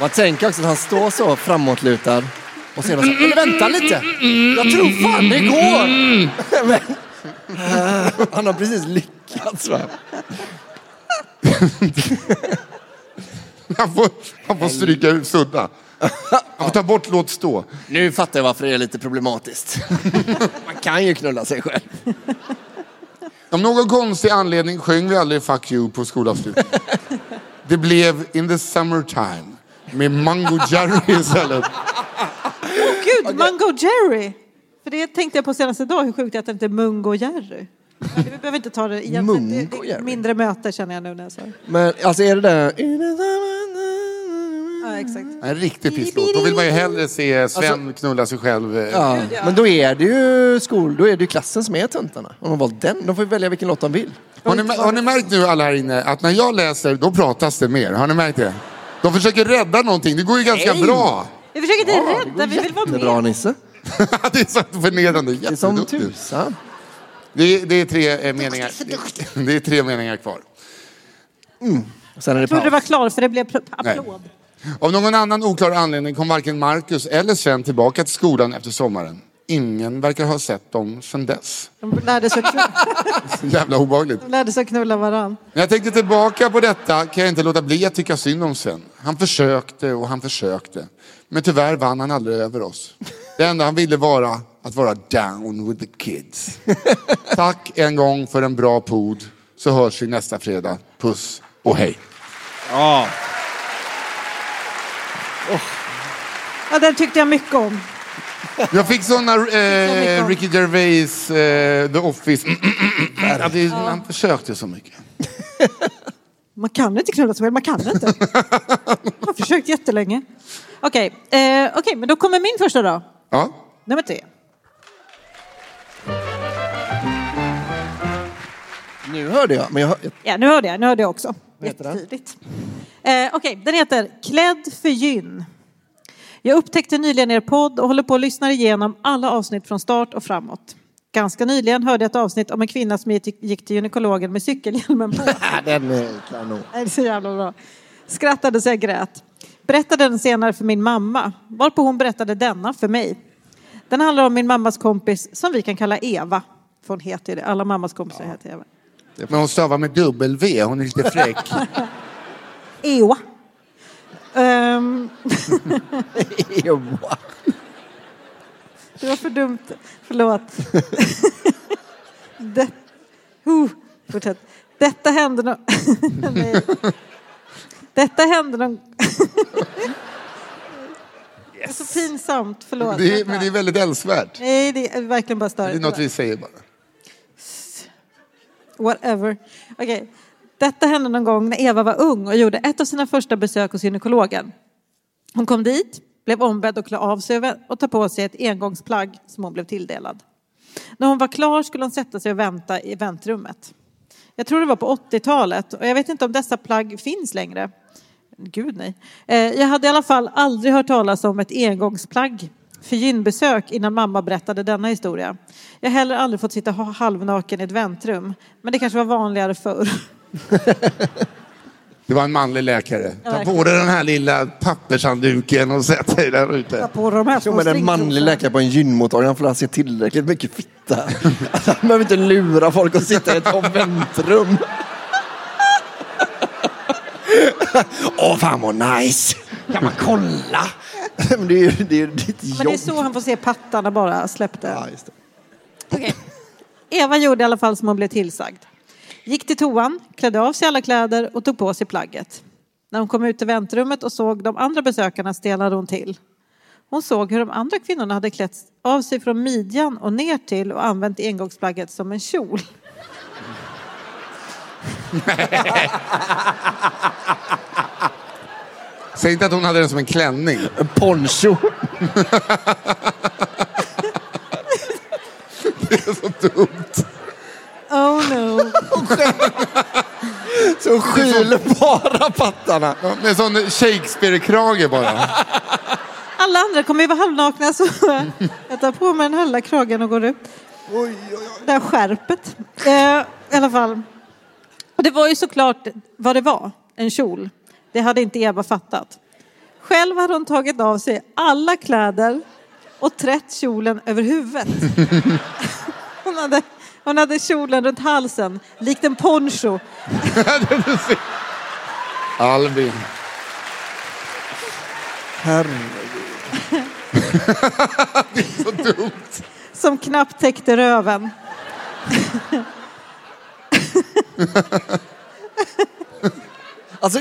Man tänker också att han står så framåtlutad. Och sen så, vänta lite. Jag tror fan det går. Men, han har precis lyckats va. Han får stryka ut sudda. Man får ta bort låt stå. Nu fattar jag varför det är lite problematiskt. Man kan ju knulla sig själv. Om någon konstig anledning sjöng vi aldrig Fuck You på skolavslut. Det blev In the Summertime med Mungo Jerry istället. Åh gud, okay. Mungo Jerry. För det tänkte jag på senaste dag. Hur sjukt är att det inte är Mungo Jerry. Vi behöver inte ta det igen. Det är mindre möte känner jag nu när jag sa. Men alltså är det där... Ja, exakt. En riktig pisslåt. Då vill man ju hellre se Sven alltså, knulla sig själv. Ja. Men då är det ju klassen som är töntarna. Om de valt den, de får välja vilken låt de vill. Har ni märkt nu alla här inne att när jag läser, då pratas det mer. Har ni märkt det? De försöker rädda någonting. Det går ju ganska bra. Vi försöker inte rädda, vi vill vara med. Bra, Nisse. Det är så förnedrande. Det är som tusan. Det är 3 meningar kvar. Mm. Sen är det jag trodde det var klar för det blev applåd. Nej. Av någon annan oklar anledning kom varken Marcus eller Sven tillbaka till skolan efter sommaren. ingen verkar ha sett dem sedan dess. De lärde sig jävla obehagligt. De lärde sig knulla varann. När jag tänkte tillbaka på detta kan jag inte låta bli att tycka synd om Sven. Han försökte. Men tyvärr vann han aldrig över oss. Det enda han ville vara att vara down with the kids. Tack en gång för en bra podd. Så hörs vi nästa fredag. Puss och hej. Ja. Oh. Ja, den tyckte jag mycket om. Jag fick såna Ricky Gervais The Office. Han försökte så mycket. Man kan inte knulla så väl, man kan inte. Jag har försökt jättelänge. Okej, men då kommer min första då. Ja. Nummer 3. Nu hörde jag också. Jättetydligt. Okej, den heter Klädd för gyn. Jag upptäckte nyligen er podd och håller på att lyssna igenom alla avsnitt från start och framåt. Ganska nyligen hörde jag ett avsnitt om en kvinna som gick till gynekologen med cykelhjälmen på. Den är kanon. Det är så jävla bra. Skrattade så jag grät. Berättade den senare för min mamma. Varpå hon berättade denna för mig. Den handlar om min mammas kompis som vi kan kalla Ewa. För hon heter det. Alla mammas kompisar heter Ewa. Men hon stavar med W. Hon är lite fräck. Ewa. Det var för dumt. Förlåt. Detta hände någon... Det är så pinsamt. Förlåt. Men det är väldigt älskvärt. Nej, det är verkligen bara större. Det är något vi säger bara. Whatever. Okej. Detta hände någon gång när Eva var ung och gjorde ett av sina första besök hos gynekologen. Hon kom dit, blev ombedd att klä av sig och ta på sig ett engångsplagg som hon blev tilldelad. När hon var klar skulle hon sätta sig och vänta i väntrummet. Jag tror det var på 80-talet och jag vet inte om dessa plagg finns längre. Gud nej. Jag hade i alla fall aldrig hört talas om ett engångsplagg för gynbesök innan mamma berättade denna historia. Jag har heller aldrig fått sitta halvnaken i ett väntrum, men det kanske var vanligare förr. Det var en manlig läkare. Ta på dig den här lilla pappershandduken och sätt dig där ute. Ta på de här små stringtrosor. En manlig läkare på en gynmottagning, han får ha sig tillräckligt mycket fitta. Han behöver inte lura folk att sitta i ett väntrum. Åh fan vad nice. Kan man kolla? Men det är ditt jobb. Men det är så han får se pattarna bara släppte. Ja, just det. Okay. Eva gjorde i alla fall som hon blev tillsagd. Gick till toan, klädde av sig alla kläder och tog på sig plagget. När hon kom ut i väntrummet och såg de andra besökarna stelade hon till. Hon såg hur de andra kvinnorna hade klätt av sig från midjan och ner till och använt engångsplagget som en kjol. Säg inte att hon hade den som en klänning. En poncho. Det är så dumt. Oh no. Så skyller bara pattarna. Ja, med sån Shakespeare-krage bara. Alla andra kommer ju vara halvnakna så jag tar på mig den halva kragen och går upp. Oj. Det här skärpet. I alla fall. Och det var ju såklart vad det var. En kjol. Det hade inte Eva fattat. Själv hade hon tagit av sig alla kläder och trätt kjolen över huvudet. Hon hade kjolen runt halsen, likt en poncho. Albin. Herregud. Det är så dumt. Som knappt täckte röven. Alltså...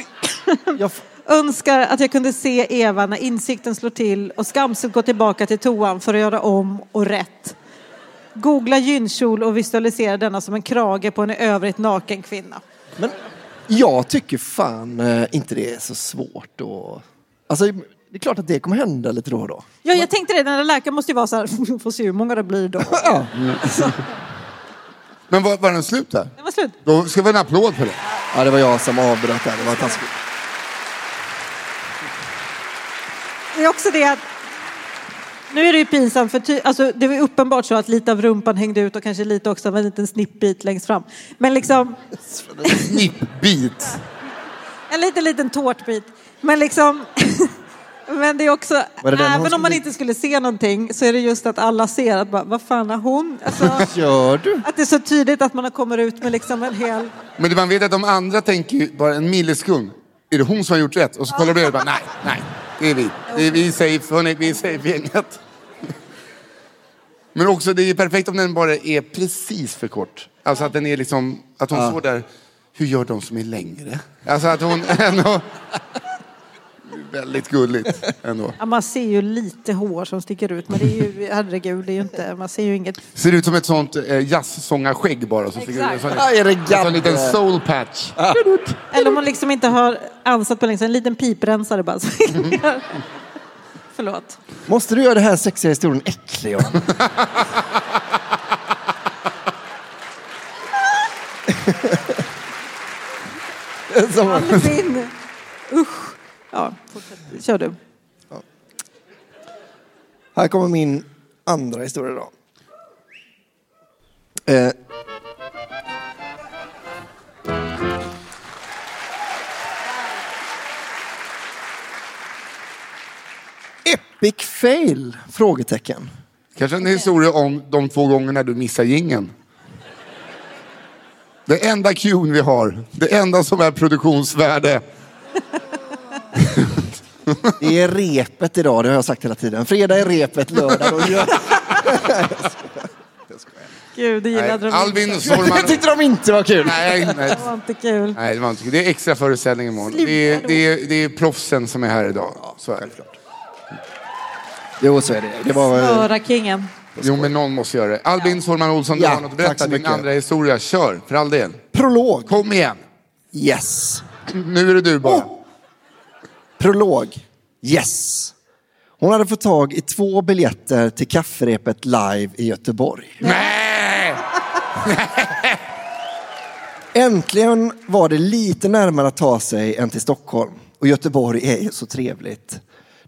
Önskar att jag kunde se Eva när insikten slår till och skamset går tillbaka till toan för att göra om och rätt. Googla gynkjol och visualisera denna som en krage på en i övrigt naken kvinna. Men jag tycker fan inte det är så svårt. Och... Alltså, det är klart att det kommer hända lite då och då. Ja, jag tänkte det. Den där läkaren måste ju vara så här, får se hur många det blir då. Ja. Alltså. Men var den slut där? Den var slut. Då ska vi ha en applåd för det. Ja, det var jag som avbröt där. Det var taskigt. Det är också det att nu är det ju pinsamt för alltså, det var uppenbart så att lite av rumpan hängde ut och kanske lite också av en liten snippbit längst fram. Men liksom... Snippbit? En liten tårtbit. Men liksom... Men det är också, även om man inte skulle se någonting, så är det just att alla ser att bara, vad fan är hon? Alltså, gör du? Att det är så tydligt att man kommer ut med liksom en hel... Men man vet att de andra tänker bara en millisekund. Är det hon som har gjort rätt? Och så kollar du och bara, nej, det är vi. Det är vi safe, hörni, vi är safe gänget. Men också, det är perfekt om den bara är precis för kort. Alltså att den är liksom, att hon står där, hur gör de som är längre? Alltså att hon ändå... Väldigt gulligt ändå. Ja, man ser ju lite hår som sticker ut. Men det är ju, herregud, det är ju inte, man ser ju inget. Ser ut som ett sånt jazzsångarskägg bara. Så exakt. En liten soul patch. Ah. Eller om man liksom inte har ansat på länge. En liten piprensare bara. Förlåt. Måste du göra det här sexiga historien äcklig? Albin. Usch. Ja, kör du. Ja. Här kommer min andra historia då. Epic fail? Frågetecken. Kanske en historia om de 2 gångerna du missar jingeln. Det enda Q:n vi har. Det enda som är produktionsvärde. Det är repet idag, det har jag sagt hela tiden. Fredag är repet, lördag och jag... Gud, det gillade de Albin inte. Sormann... Jag tyckte de inte var kul. Nej. Det var inte kul. Nej, det var inte kul. Det är extra föreställning imorgon. Det är proffsen som är här idag. Så är det. Jo, så är det. Det var... Snöra kingen. Jo, men någon måste göra det. Albin Sormann Olsson, du har något att berätta. Din andra historia, kör, för all del. Prolog. Kom igen. Yes. Nu är det du bara. Oh. Prolog. Yes. Hon hade fått tag i 2 biljetter till Kafferepet live i Göteborg. Nej! Äntligen var det lite närmare att ta sig än till Stockholm. Och Göteborg är ju så trevligt.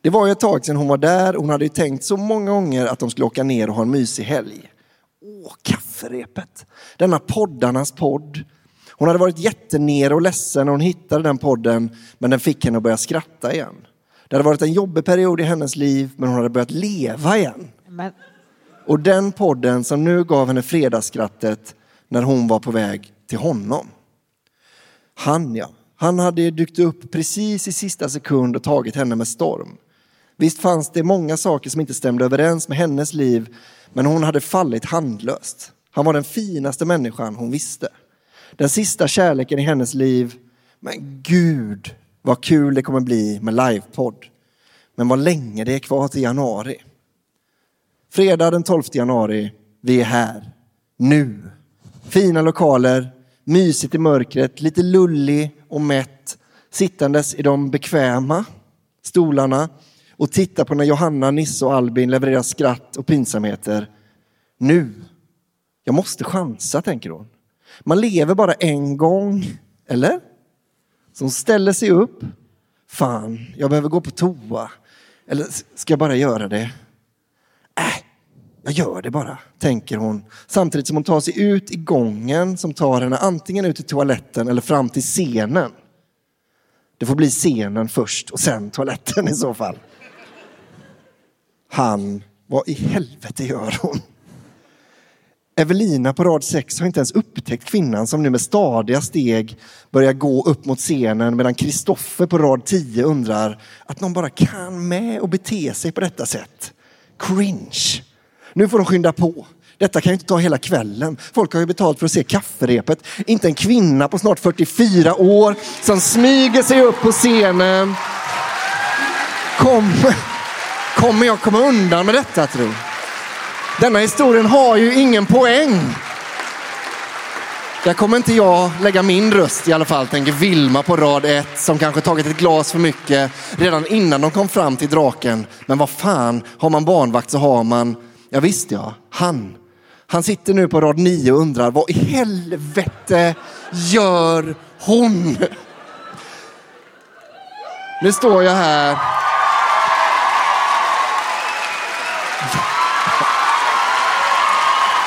Det var ju ett tag sedan hon var där. Hon hade ju tänkt så många gånger att de skulle åka ner och ha en mysig helg. Åh, Kafferepet. Denna poddarnas podd. Hon hade varit jättenere och ledsen när hon hittade den podden, men den fick henne att börja skratta igen. Det hade varit en jobbig period i hennes liv, men hon hade börjat leva igen. Men... Och den podden som nu gav henne fredagsskrattet när hon var på väg till honom. Han hade dykt upp precis i sista sekund och tagit henne med storm. Visst fanns det många saker som inte stämde överens med hennes liv, men hon hade fallit handlöst. Han var den finaste människan hon visste. Den sista kärleken i hennes liv. Men gud, vad kul det kommer bli med livepodd. Men vad länge det är kvar till januari. Fredag den 12 januari. Vi är här. Nu. Fina lokaler. Mysigt i mörkret. Lite lullig och mätt. Sittandes i de bekväma stolarna. Och titta på när Johanna, Nisse och Albin levererar skratt och pinsamheter. Nu. Jag måste chansa, tänker hon. Man lever bara en gång, eller? Som ställer sig upp. Fan, jag behöver gå på toa. Eller ska jag bara göra det? Jag gör det bara, tänker hon. Samtidigt som hon tar sig ut i gången som tar henne antingen ut i toaletten eller fram till scenen. Det får bli scenen först och sen toaletten i så fall. Vad i helvete gör hon? Evelina på rad 6 har inte ens upptäckt kvinnan som nu med stadiga steg börjar gå upp mot scenen, medan Kristoffer på rad 10 undrar att någon bara kan med och bete sig på detta sätt. Cringe. Nu får de skynda på. Detta kan ju inte ta hela kvällen. Folk har ju betalt för att se Kafferepet. Inte en kvinna på snart 44 år som smyger sig upp på scenen. Kommer jag komma undan med detta, tror jag? Denna historien har ju ingen poäng. Där kommer inte jag lägga min röst i alla fall, tänker Vilma på rad 1 som kanske tagit ett glas för mycket redan innan de kom fram till draken. Men vad fan, har man barnvakt så har man... Ja visst ja, han sitter nu på rad 9 och undrar, vad i helvete gör hon? Nu står jag här...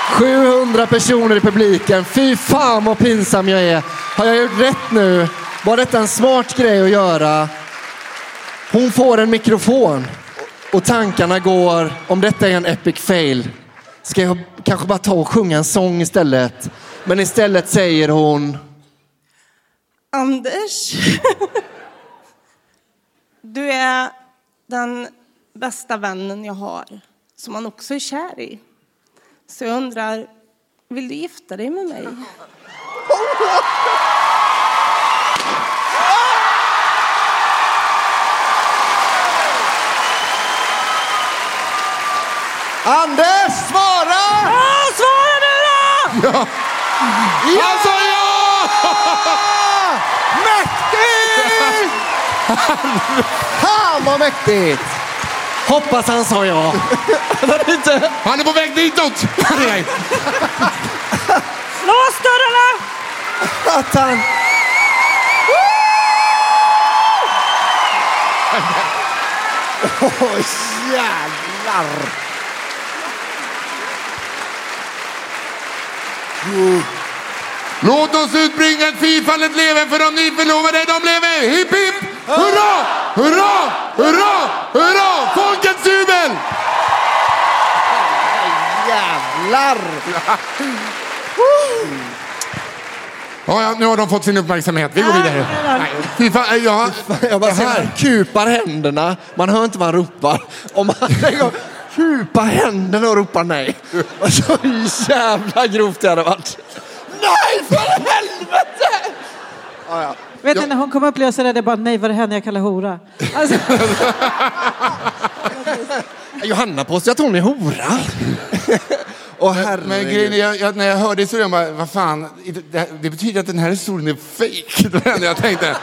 –700 personer i publiken. Fy fan vad pinsam jag är. Har jag gjort rätt nu? Var detta en smart grej att göra? Hon får en mikrofon och tankarna går, om detta är en epic fail, ska jag kanske bara ta och sjunga en sång istället? Men istället säger hon... Anders, du är den bästa vännen jag har, som man också är kär i. Så jag undrar, vill du gifta dig med mig? Anders, svara! Ja, svara nu då! Ja! Ja! Alltså, ja! Mäktigt! Han var mäktigt! Hoppas han sa ja. Han är på väg ditåt! Lås dörrarna! Att han... Åh, jävlar! Låt oss utbringa ett fyrfaldigt leve för de nyförlovade, de lever! Hipp hipp! Hurra! Hurra! Hurra! Hurra! Folkets jubel! Jävlar! Ja, nu har de fått sin uppmärksamhet. Vi går vidare. Nej, jag bara ser kupar händerna. Man hör inte vad han ropar. Om man... Kupa händerna och ropa nej. Och så jävla grovt det hade varit. Nej, för helvete! Ah, ja. Vet ni, när hon kom upp och sådär, det bara, nej, var det henne jag kallar hora? Alltså. Johanna påstår att hon är hora. Åh, herregud. Men grejen, när jag hörde historien, jag bara, vad fan, det betyder att den här historien är fake. Det var henne jag tänkte.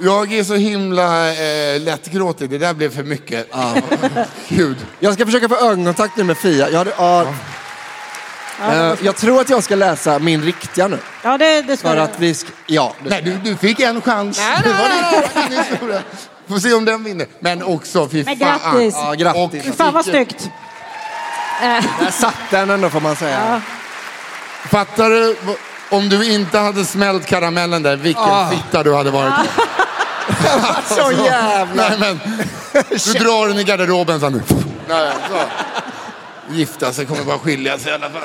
Jag är så himla lättgråtig. Det där blev för mycket. Gud. Jag ska försöka få ögonkontakt nu med Fia. Jag tror att jag ska läsa min riktiga nu. Ja, det ska för att vi ska, ja, det ska. Nej, du fick en chans. Nej. Får se om den vinner. Men också, fy fan. Grattis. Ja, grattis. Och, fan vad snyggt. Där satt den ändå, får man säga. Ja. Fattar du... Om du inte hade smält karamellen där, vilken fitta du hade varit. Alltså, så jävla. Nej, men, du drar den i garderoben så nu. Nej, så. Gifta sig kommer bara skilja sig i alla fall.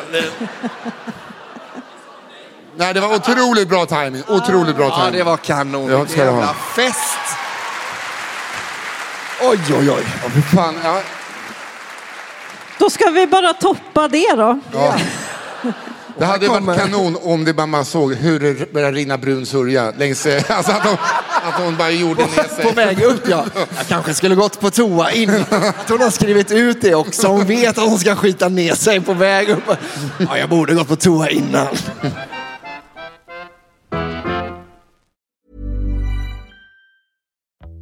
Nej, det var otroligt bra timing. Otroligt bra timing. Ja, det var kanon. Jag ska jävla fest. Oj, oj, oj. Ja, för fan. Ja. Då ska vi bara toppa det då. Ja. Det hade varit kanon om det bara man såg hur det började rinna brun surja längs, alltså att hon bara gjorde ner sig. På väg upp, ja. Jag kanske skulle gått på toa innan. Att hon har skrivit ut det också. Hon vet att hon ska skita ner sig på väg upp. Ja, jag borde gått på toa innan.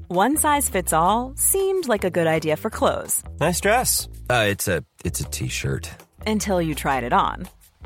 One size fits all seemed like a good idea for clothes. Nice dress. It's a t-shirt. Until you tried it on.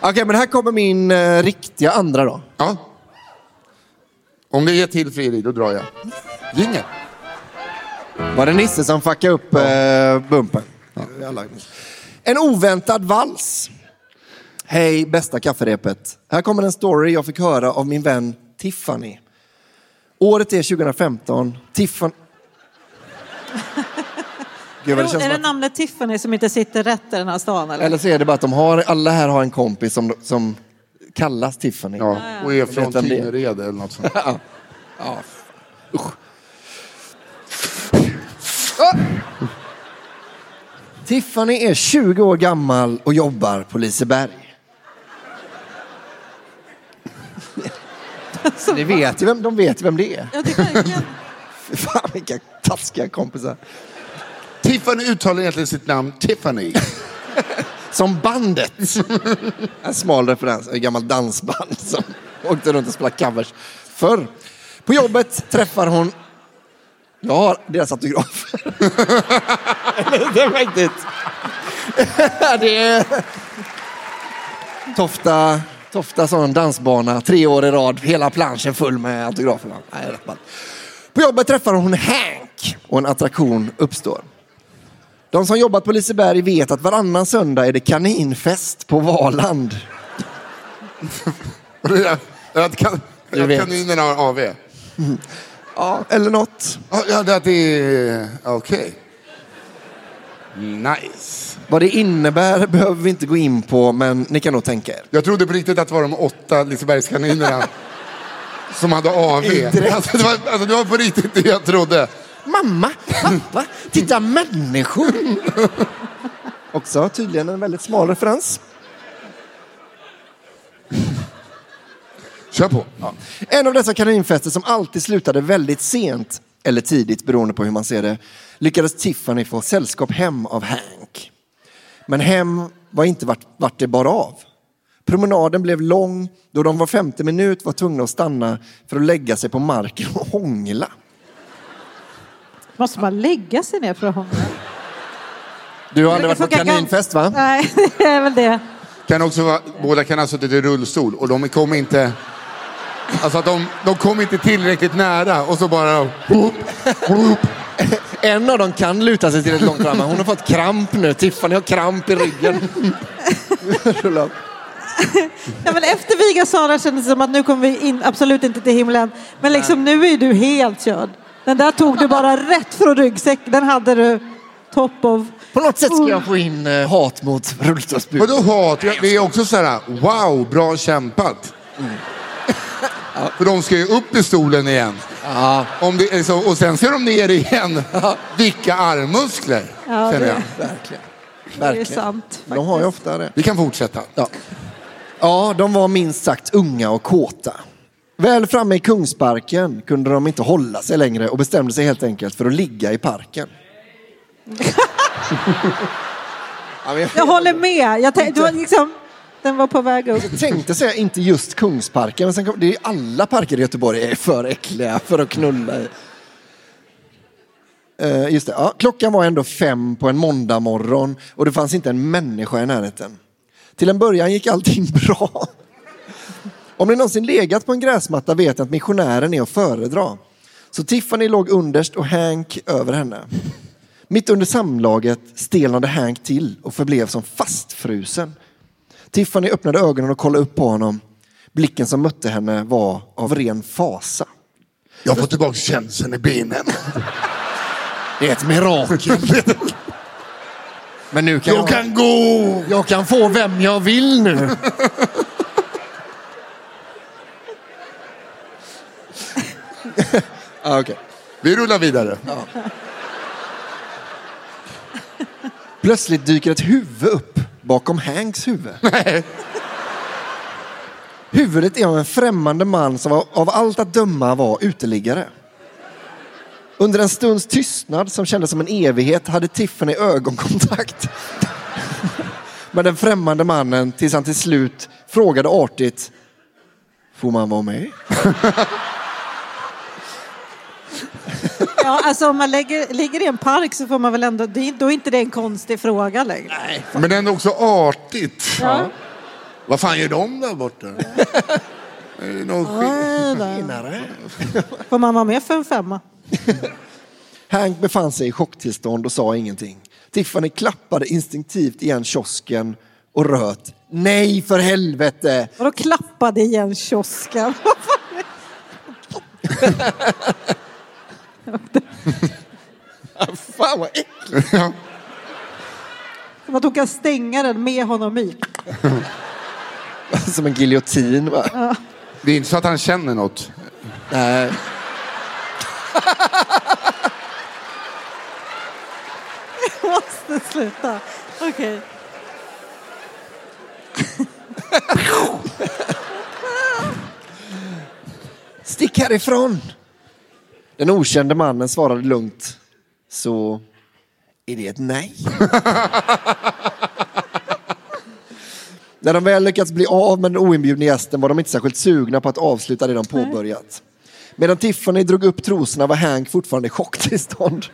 Okej, men här kommer min riktiga andra då. Ja. Om det ger till Fredrik, då drar jag. Ingen. Var det Nisse som fuckade upp bumpen? Ja. En oväntad vals. Hej, bästa kafferepet. Här kommer en story jag fick höra av min vän Tiffany. Året är 2015. Tiffany... Gud, är det att... namnet Tiffany som inte sitter rätt i den här stan? Eller så är det bara att de har, alla här har en kompis som kallas Tiffany. Ja, och är från Tingered eller något sånt. Ja. Usch. Tiffany är 20 år gammal och jobbar på Liseberg. De vet ju vem det är. Ja, det verkligen. Fan, vilka taskiga kompisar. Tiffany uttalar egentligen sitt namn Tiffany. Som bandet. En smal referens. En gammal dansband som åkte runt och spelade covers förr. På jobbet träffar hon... Jag har deras autografer. Det är mäktigt. Det är... Tofta sån dansbana. 3 år i rad. Hela planschen full med autograferna. På jobbet träffar hon Hank. Och en attraktion uppstår. De som jobbat på Liseberg vet att varannan söndag är det kaninfest på Valand. Att kaninerna har AV. Mm. Ja, eller något. Ja, det är... Okej. Nice. Vad det innebär behöver vi inte gå in på, men ni kan nog tänka er. Jag trodde på riktigt att det var de 8 Lisebergskaninerna som hade AV. Det var på riktigt det jag trodde. Mamma, pappa, titta människor. Också tydligen en väldigt smal referens. Kör på. Ja. En av dessa kaninfester som alltid slutade väldigt sent eller tidigt beroende på hur man ser det, lyckades Tiffany få sällskap hem av Hank. Men hem var inte vart det bara av. Promenaden blev lång då de var 50 minut var tvungna att stanna för att lägga sig på marken och hångla. Måste man lägga sig ner för att hångla? Du har aldrig varit på kaninfest, va? Nej, det är väl det. Kan också vara, båda kan ha suttit i rullstol och de kom inte... Alltså att de kom inte tillräckligt nära och så bara... En av dem kan luta sig till ett långt fram. Hon har fått kramp nu. Tiffany har kramp i ryggen. Ja, men efter Viga Sara kändes det som att nu kommer vi in, absolut inte till himlen. Men liksom nu är du helt körd. Den där tog du bara rätt från ryggsäcken. Den hade du top of... På något sätt ska jag få in hat mot rullstolsbud. Vadå hat? Det är också så här, wow, bra kämpat. Mm. Ja. För de ska ju upp i stolen igen. Ja. Och sen ser de ner igen. Ja. Vilka armmuskler. Ja, det är verkligen. Det är sant. De har ju ofta det. Vi kan fortsätta. Ja, de var minst sagt unga och kåta. Väl framme i Kungsparken kunde de inte hålla sig längre och bestämde sig helt enkelt för att ligga i parken. Jag håller med. Jag tänkte, den var på väg upp. Jag tänkte säga inte just Kungsparken, men sen kom, det är alla parker i Göteborg är för äckliga för att knulla i. Just det. Ja, klockan var ändå 5 på en måndag morgon och det fanns inte en människa i närheten. Till en början gick allting bra. Om ni någonsin legat på en gräsmatta vet ni att missionären är att föredra. Så Tiffany låg underst och Hank över henne. Mitt under samlaget stelnade Hank till och förblev som fastfrusen. Tiffany öppnade ögonen och kollade upp på honom. Blicken som mötte henne var av ren fasa. Jag får tillbaka känslan i benen. Det är ett mirakel. Men nu kan jag kan gå. Jag kan få vem jag vill nu. Okay. Vi rullar vidare. Ja. Plötsligt dyker ett huvud upp bakom Hanks huvud. Nej. Huvudet är av en främmande man som av allt att döma var uteliggare. Under en stunds tystnad som kändes som en evighet hade Tiffany ögonkontakt med den främmande mannen tills han till slut frågade artigt: får man vara med? Ja, alltså om man ligger i en park så får man väl ändå... Då är inte det en konstig fråga längre. Nej, men den är också artigt. Ja. Vad fan gör de där borta? Är det någon skinnare? Får man vara med för en 5? Hank befann sig i chocktillstånd och sa ingenting. Tiffany klappade instinktivt igen kiosken och röt. Nej, för helvete! Och då klappade igen kiosken. Fan vad äckligt. Som att hon kan stänga den med honom i. Som en giljotin, va? Ja. Det är inte så att han känner något. Nej. Jag måste sluta. Okej. Stick härifrån. Den okände mannen svarade lugnt. Så är det ett nej. När de väl lyckats bli av med den oinbjudna gästen var de inte särskilt sugna på att avsluta det de påbörjat. Medan Tiffany drog upp trosorna var Hank fortfarande i chocktillstånd.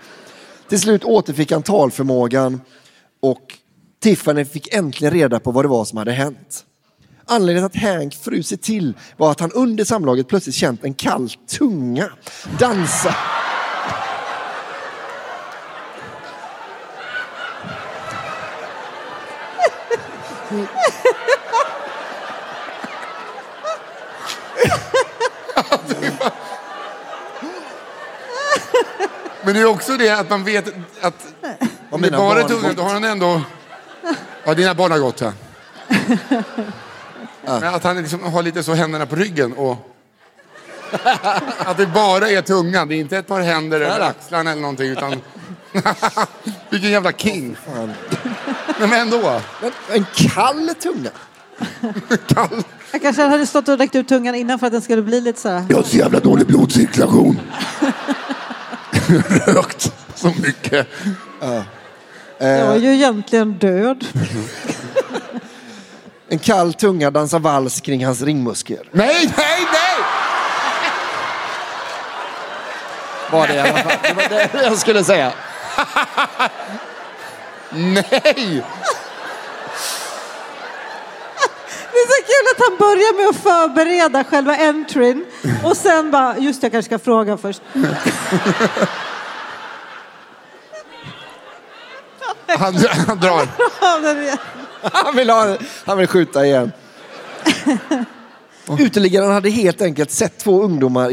Till slut återfick han talförmågan och Tiffany fick äntligen reda på vad det var som hade hänt. Anledningen att Hank frusit till var att han under samlaget plötsligt känt en kall tunga dansa. Men det är också det att man vet att om det bara är tunga, då har han ändå... Ja, dina barn har gått här. Men att han liksom har lite så händerna på ryggen och... Att det bara är tungan, det är inte ett par händer eller axlarna eller någonting, utan... Vilken jävla king. Men ändå. En kall tunga. Kall. Jag kanske hade stått och räckt ut tungan innan för att den skulle bli lite så här. Jag har så jävla dålig blodcirkulation. Rökt så mycket. Jag är ju egentligen död. En kall tunga dansar vals kring hans ringmuskel. Nej, nej, nej! Var det i alla fall. Det var det jag skulle säga. Nej! Det är så kul att han börjar med att förbereda själva entryn. Och sen bara, just det, jag kanske ska fråga först. Han drar. Han vill skjuta igen. Uteliggaren hade helt enkelt sett två ungdomar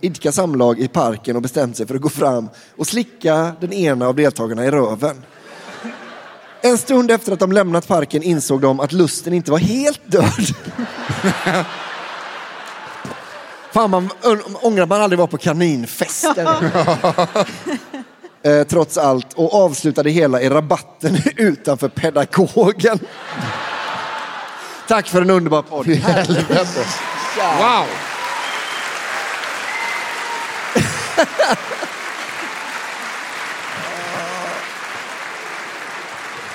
idka samlag i parken och bestämt sig för att gå fram och slicka den ena av deltagarna i röven. En stund efter att de lämnat parken insåg de att lusten inte var helt död. Fan, man ångrar man aldrig var på kaninfester. Trots allt, och avslutade hela i rabatten utanför pedagogen. Tack för en underbar podd. Wow.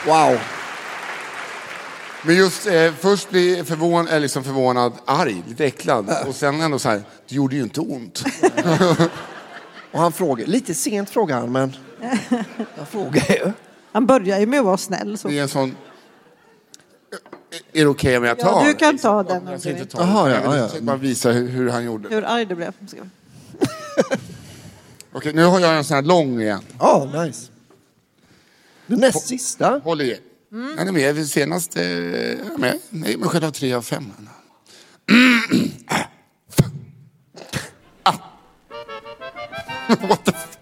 Wow. Men just först blir förvånad, arg, lite äcklad. Och sen ändå så här, det gjorde ju inte ont. Och han frågar, lite sent frågar han, men han frågar ju. Han börjar ju med att vara snäll. Så. Det är en sån, är det okej om jag tar? Ja, du kan ta den. Jag ska inte ta den. Jag bara visa hur han gjorde. Hur arg det blev. Okej, nu har jag en sån här lång igen. Ja, nice. Den näst sista. Håll i. Mm. Han är med senast. Med. Nej, men själv 3 av 5. What the f-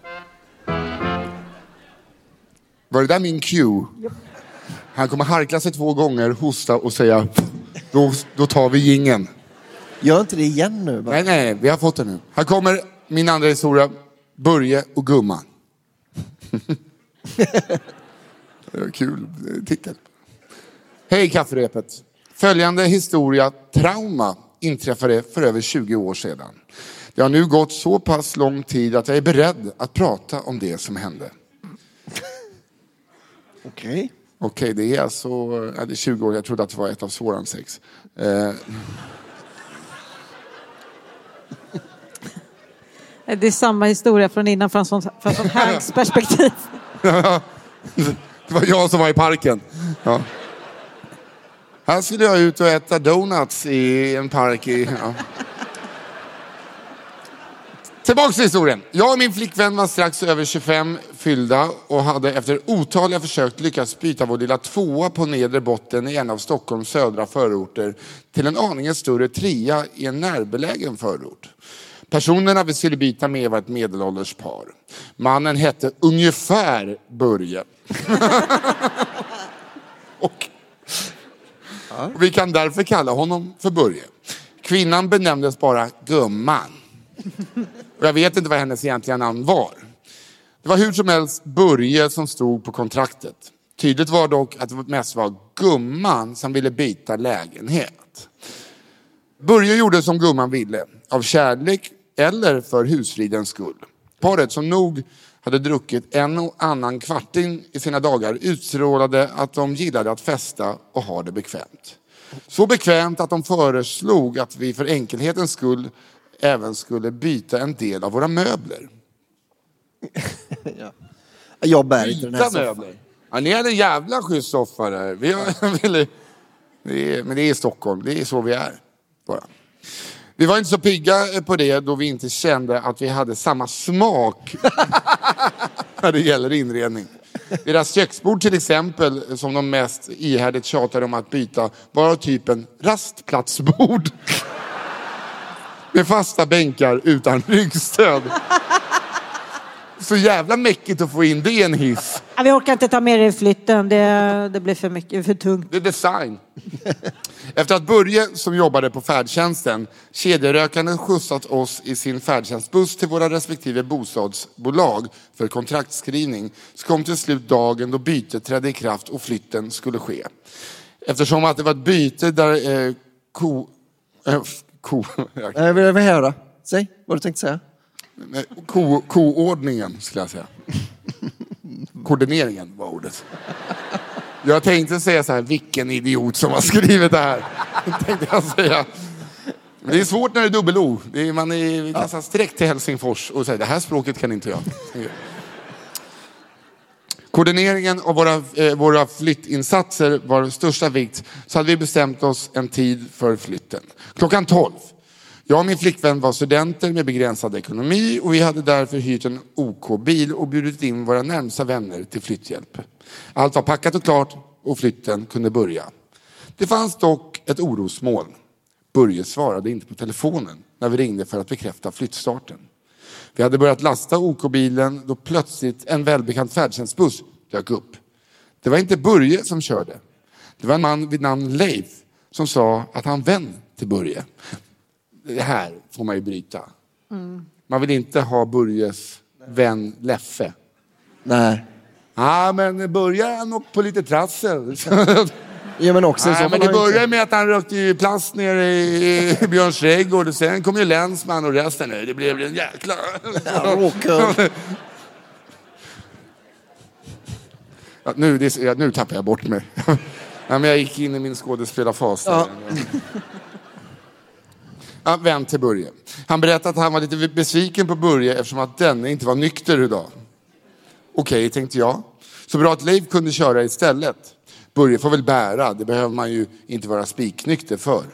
Var det där min cue? Yep. Han kommer harkla sig 2 gånger, hosta och säga då tar vi gingen. Gör inte det igen nu. Bara. Nej, vi har fått det nu. Här kommer min andra historia, Börje och gumman. Kul titel. Hej Kafferepet. Följande historia, trauma, inträffade för över 20 år sedan. Det har nu gått så pass lång tid att jag är beredd att prata om det som hände. Okej. Okej, det är alltså... Ja, det är 20 år, jag trodde att det var ett av svåran 6. Det är samma historia från innan, från Hanks perspektiv. Det var jag som var i parken. Ja. Här skulle jag ut och äta donuts i en park i... Ja. Tillbaka till historien. Jag och min flickvän var strax över 25 fyllda och hade efter otaliga försök lyckats byta vår lilla tvåa på nedre botten i en av Stockholms södra förorter till en aningen större trea i en närbelägen förort. Personerna vi skulle byta med var ett medelålders par. Mannen hette ungefär Börje. och vi kan därför kalla honom för Börje. Kvinnan benämndes bara gumman. Och jag vet inte vad hennes egentliga namn var. Det var hur som helst Börje som stod på kontraktet. Tydligt var dock att det mest var gumman som ville byta lägenhet. Börje gjorde som gumman ville. Av kärlek eller för husfridens skull. Paret som nog hade druckit en och annan kvarting i sina dagar utstrålade att de gillade att festa och ha det bekvämt. Så bekvämt att de föreslog att vi för enkelhetens skull även skulle byta en del av våra möbler. Ja. Jag bär inte den här soffan. Ja, ni är en jävla schysst soffa där. Men det är Stockholm. Det är så vi är. Bara. Vi var inte så pigga på det då vi inte kände att vi hade samma smak när det gäller inredning. Deras köksbord till exempel, som de mest ihärdigt tjatade om att byta, var typen rastplatsbord. Med fasta bänkar utan ryggstöd. Så jävla mäckigt att få in det i en hiss. Ja, vi orkar inte ta med det i flytten. Det blir för mycket, för tungt. Det är design. Efter att Börje, som jobbade på färdtjänsten, kedjerökande skjutsat oss i sin färdtjänstbuss till våra respektive bostadsbolag för kontraktskrivning, så kom till slut dagen då bytet trädde i kraft och flytten skulle ske. Eftersom att det var ett byte där vill vi höra? Säg vad du tänkte säga. Koordningen skulle jag säga. Koordineringen var ordet. Jag tänkte säga så här, vilken idiot som har skrivit det här. Tänkte jag säga. Men det är svårt när det är dubbel-o. Man är kastas direkt till Helsingfors och säger, det här språket kan inte jag. Koordineringen av våra flyttinsatser var största vikt, så hade vi bestämt oss en tid för flytten. 12:00. Jag och min flickvän var studenter med begränsad ekonomi och vi hade därför hyrt en OK-bil och bjudit in våra närmsta vänner till flytthjälp. Allt var packat och klart och flytten kunde börja. Det fanns dock ett orosmoln. Börje svarade inte på telefonen när vi ringde för att bekräfta flyttstarten. Vi hade börjat lasta OK-bilen då plötsligt en välbekant färdtjänstbuss dök upp. Det var inte Börje som körde. Det var en man vid namn Leif som sa att han vän till Börje. Det här får man ju bryta. Mm. Man vill inte ha Börjes vän Leffe. Nej. Ja, men börjar han upp på lite trassel. Ja, men också. Nej, men det börjar med att han rökte ju plast ner i Björns trädgård. Och sen kom ju länsman och resten. Det blev en jäkla... Ja, nu tappar jag bort mig. Ja, men jag gick in i min skådespelarfas. Ja. Vän till Börje. Han berättade att han var lite besviken på Börje eftersom att denne inte var nykter idag. Okej, tänkte jag. Så bra att Leif kunde köra istället. Börje får väl bära, det behöver man ju inte vara spiknykter för.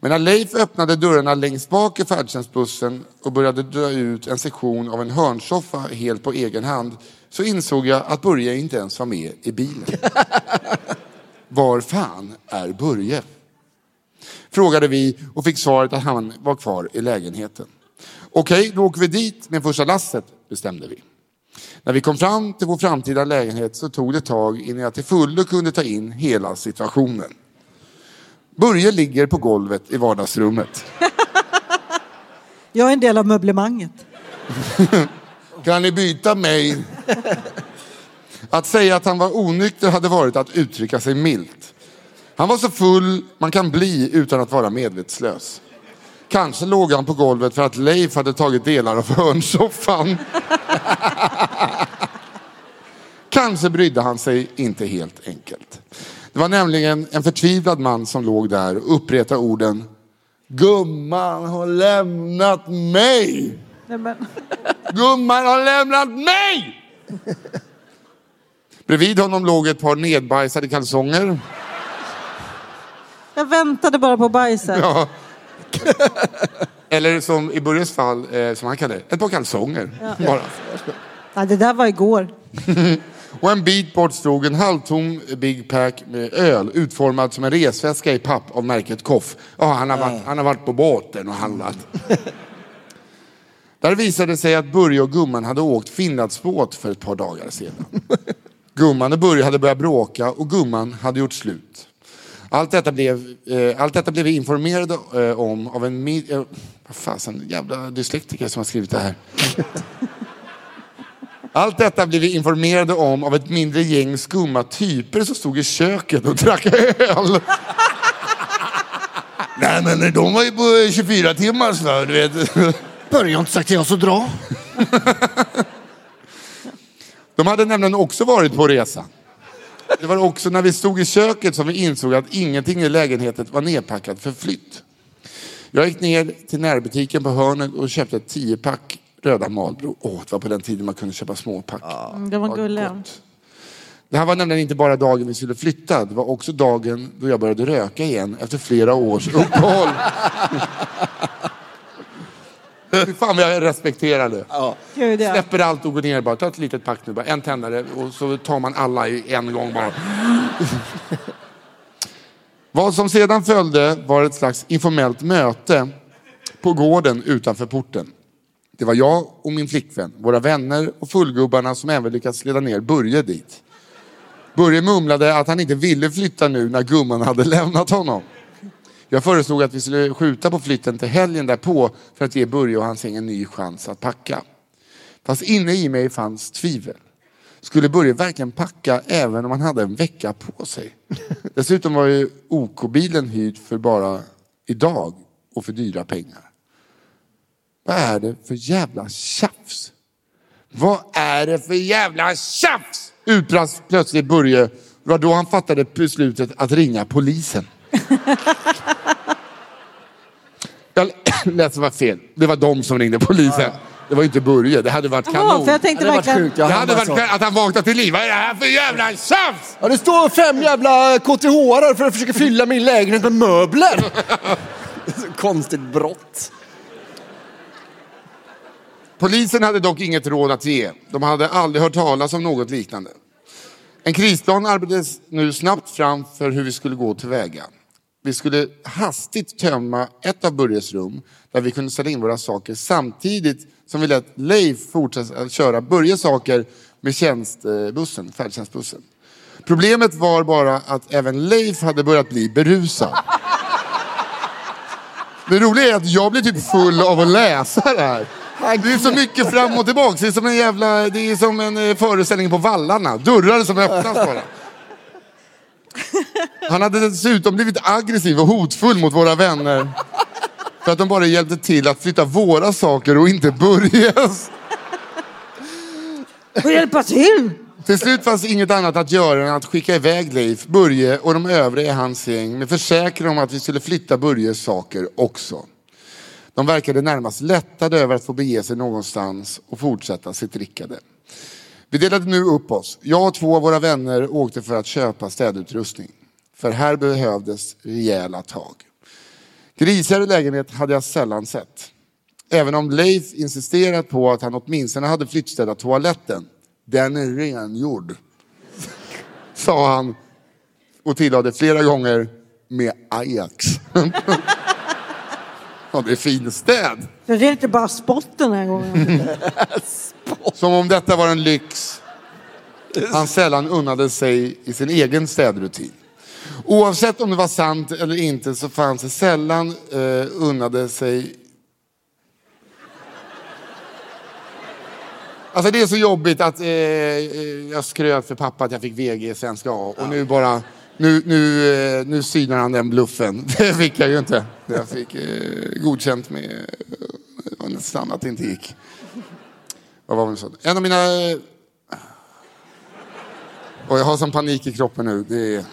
Men när Leif öppnade dörrarna längst bak i färdtjänstbussen och började dra ut en sektion av en hörnsoffa helt på egen hand, så insåg jag att Börje inte ens var med i bilen. Var fan är Börje? Frågade vi och fick svaret att han var kvar i lägenheten. Okej, då åker vi dit med första lasset, bestämde vi. När vi kom fram till vår framtida lägenhet så tog det tag innan jag till fullo kunde ta in hela situationen. Börje ligger på golvet i vardagsrummet. Jag är en del av möblemanget. Kan ni byta mig? Att säga att han var onykter hade varit att uttrycka sig milt. Han var så full man kan bli utan att vara medvetslös. Kanske låg han på golvet för att Leif hade tagit delar av hörnsoffan. Kanske brydde han sig inte helt enkelt. Det var nämligen en förtvivlad man som låg där och uppretade orden: Gumman har lämnat mig! Gumman har lämnat mig! Bredvid honom låg ett par nedbajsade kalsonger. Jag väntade bara på bajset. Ja. Eller som i Börjes fall, som han kallade, ett par kalsonger. Ja. Bara. Ja, det där var igår. Och en bit bort stod en halvtom Big Pack med öl utformad som en resväska i papp av märket Koff. Ja, han har varit på båten och handlat. Där visade det sig att Börje och gumman hade åkt Finlandsbåt för ett par dagar sedan. Gumman och Börje hade börjat bråka och gumman hade gjort slut. Allt detta blev vi informerade om av en... vad fasen, jävla dyslektiker som har skrivit det här. Allt detta blev vi informerade om av ett mindre gäng skumma typer som stod i köket och drack öl. Nej, men de var ju på 24 timmar så, du vet. Börje har inte sagt till oss att dra. De hade nämligen också varit på resa. Det var också när vi stod i köket som vi insåg att ingenting i lägenheten var nedpackat för flytt. Jag gick ner till närbutiken på hörnet och köpte ett 10-pack röda Marlboro. Det var på den tiden man kunde köpa småpack. Det var gulliga. Det här var nämligen inte bara dagen vi skulle flytta. Det var också dagen då jag började röka igen efter flera års uppehåll. Fy fan, jag respekterar det. Ja. Släpper allt och går ner. Bara ta ett litet pack nu. Bara en tändare. Och så tar man alla i en gång bara. Vad som sedan följde var ett slags informellt möte på gården utanför porten. Det var jag och min flickvän. Våra vänner och fullgubbarna som även lyckats leda ner Börje dit. Börje mumlade att han inte ville flytta nu när gumman hade lämnat honom. Jag föreslog att vi skulle skjuta på flytten till helgen därpå för att ge Börje och hans gäng en ny chans att packa. Fast inne i mig fanns tvivel. Skulle Börje verkligen packa även om han hade en vecka på sig? Dessutom var ju OK-bilen hyrd för bara idag och för dyra pengar. Vad är det för jävla tjafs? Utbrast plötsligt Börje. Det var då han fattade beslutet att ringa polisen. Jag lät som var fel. Det var de som ringde polisen. Det var inte Börje, det hade varit kanon. För jag tänkte det hade varit att han vaknade till liv. Vad är det här för jävla tjafs? Ja, det står 5 jävla KTH:are för att försöka fylla min lägenhet med möbler. Konstigt brott. Polisen hade dock inget råd att ge. De hade aldrig hört talas om något liknande. En krisplan arbetades nu snabbt fram för hur vi skulle gå tillväga. Vi skulle hastigt tömma ett av Börjes rum där vi kunde ställa in våra saker samtidigt som vi lät Leif fortsätta att köra Börjes saker med färdtjänstbussen. Problemet var bara att även Leif hade börjat bli berusad. Det roliga är att jag blir typ full av att läsa det här. Det är så mycket fram och tillbaka. Det är som en jävla... Det är som en föreställning på Vallarna. Dörrar som öppnas bara. Han hade dessutom blivit aggressiv och hotfull mot våra vänner. För att de bara hjälpte till att flytta våra saker och inte Börjes. Och hjälpa till! Till slut fanns inget annat att göra än att skicka iväg Leif, Börje och de övriga i hans gäng. Men försäkra om att vi skulle flytta Börjes saker också. De verkade närmast lättade över att få bege sig någonstans och fortsätta sitt drickande. Vi delade nu upp oss. Jag och 2 av våra vänner åkte för att köpa städutrustning. För här behövdes rejäla tag. Grisigare lägenhet hade jag sällan sett. Även om Leif insisterat på att han åtminstone hade flyttstädat toaletten. Den är rengjord, sa han. Och tillade flera gånger med Ajax. Ja, det är fin städ. Det är inte bara spott den här gången. Som om detta var en lyx han sällan unnade sig i sin egen städrutin. Oavsett om det var sant eller inte så fanns det sällan unnade sig... Alltså det är så jobbigt att jag skröt för pappa att jag fick VG i svenska A. Och nu bara... Nu synar han den bluffen. Det fick jag ju inte. Jag fick godkänt med nästan att det inte gick. Vad var det så? En av mina... jag har sån panik i kroppen nu.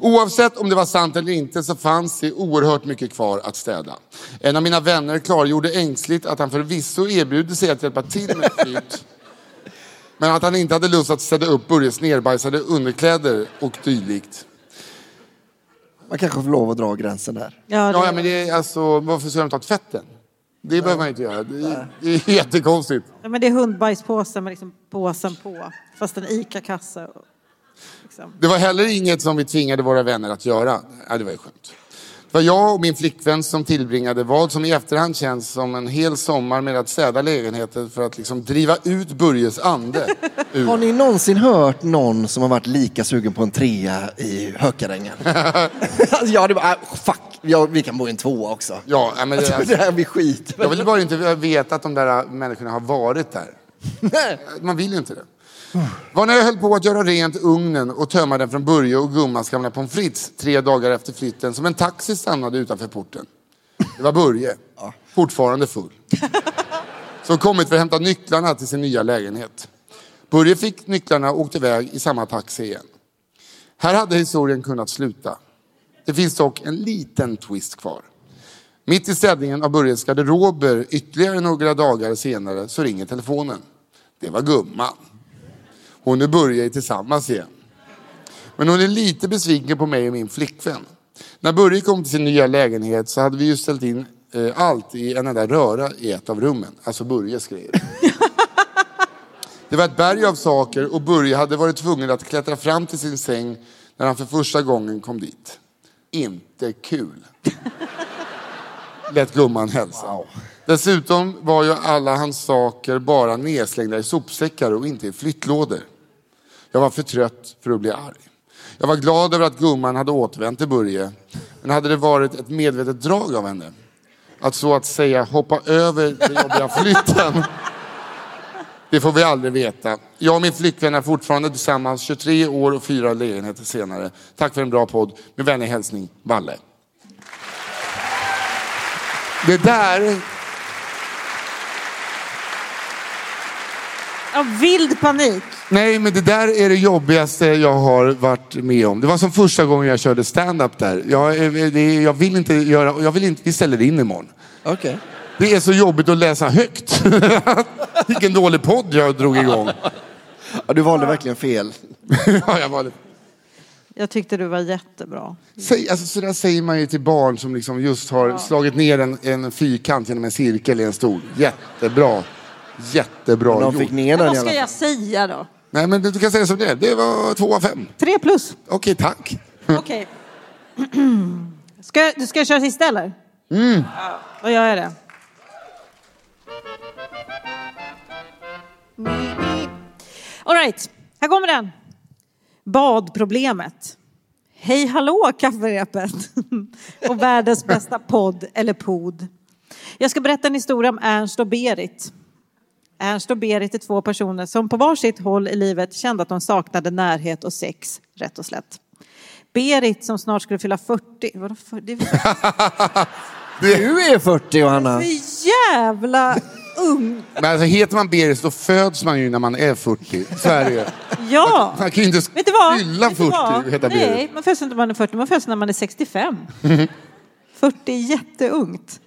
Oavsett om det var sant eller inte så fanns det oerhört mycket kvar att städa. En av mina vänner klargjorde ängsligt att han förvisso erbjudde sig att hjälpa till med flytt. Men att han inte hade lust att städa upp Börjes nerbajsade underkläder och dylikt. Man kanske får lov att dra gränsen där. Ja, det... ja men det är alltså, varför ska de ta tvätten? Det behöver man inte göra. Det är jättekonstigt. Ja, men det är hundbajspåsen med liksom påsen på. Fast en ICA-kassa. Och, liksom. Det var heller inget som vi tvingade våra vänner att göra. Ja, det var ju skönt. Det var jag och min flickvän som tillbringade vad som i efterhand känns som en hel sommar med att städa lägenheten för att liksom driva ut Börjes ande. Har ni någonsin hört någon som har varit lika sugen på en trea i Hökarängen? Ja, det var fuck. Ja, vi kan bo i en tvåa också. Ja, men det, alltså, det här blir skit. Jag vill bara inte veta att de där människorna har varit där. Nej. Man vill ju inte det. Var när jag höll på att göra rent ugnen och tömma den från Börje och gummans gamla pommes frites 3 dagar efter flytten som en taxi stannade utanför porten. Det var Börje. Ja. Fortfarande full. Som kommit för att hämta nycklarna till sin nya lägenhet. Börje fick nycklarna och åkte iväg i samma taxi igen. Här hade historien kunnat sluta. Det finns dock en liten twist kvar. Mitt i städningen av Börjes garderober ytterligare några dagar senare så ringer telefonen. Det var gumman. Hon och Börje är tillsammans igen. Men hon är lite besviken på mig och min flickvän. När Börje kom till sin nya lägenhet så hade vi ju ställt in allt i en enda röra i ett av rummen. Alltså Börje skrev. Det var ett berg av saker och Börje hade varit tvungen att klättra fram till sin säng när han för första gången kom dit. Inte kul. Lät gumman hälsa. Wow. Dessutom var ju alla hans saker bara nedslängda i sopsäckar och inte i flyttlådor. Jag var för trött för att bli arg. Jag var glad över att gumman hade återvänt till Börje. Men hade det varit ett medvetet drag av henne att så att säga hoppa över den jobbiga flytten? Det får vi aldrig veta. Jag och min flickvän är fortfarande tillsammans 23 år och 4 lägenheter senare. Tack för en bra podd. Med vänlig hälsning, Valle. Det där... Av vild panik. Nej, men det där är det jobbigaste jag har varit med om. Det var som första gången jag körde stand-up där. Jag vill inte göra... Vi ställer det in imorgon. Okej. Okay. Det är så jobbigt att läsa högt. Vilken dålig podd jag drog igång. Ja, du valde verkligen fel. Ja, jag valde. Jag tyckte du var jättebra. Så där säger man ju till barn som liksom just har slagit ner en fyrkant genom en cirkel i en stol. Jättebra. Jättebra. De fick ner den. Vad ska jag säga då? Nej, men du kan säga som det. Det var 2 av 5. 3+. Okej, tack. Okej. Ska jag köra sista eller? Mm. Ja, och jag är det. All right, här kommer den. Badproblemet. Hej hallå Kafferepet och världens bästa podd eller pod. Jag ska berätta en historia om Ernst och Berit. Ernst och Berit är 2 personer som på varsitt håll i livet kände att de saknade närhet och sex, rätt och slätt. Berit som snart skulle fylla 40. Vadå 40? Du är 40, Johanna. Så jävla ung. Men alltså, heter man Berit så föds man ju när man är 40. Så är det. Ja. Man kan ju inte fylla 40 och heta Berit. Nej, man föds inte när man är 40. Man föds när man är 65. 40 är jätteungt.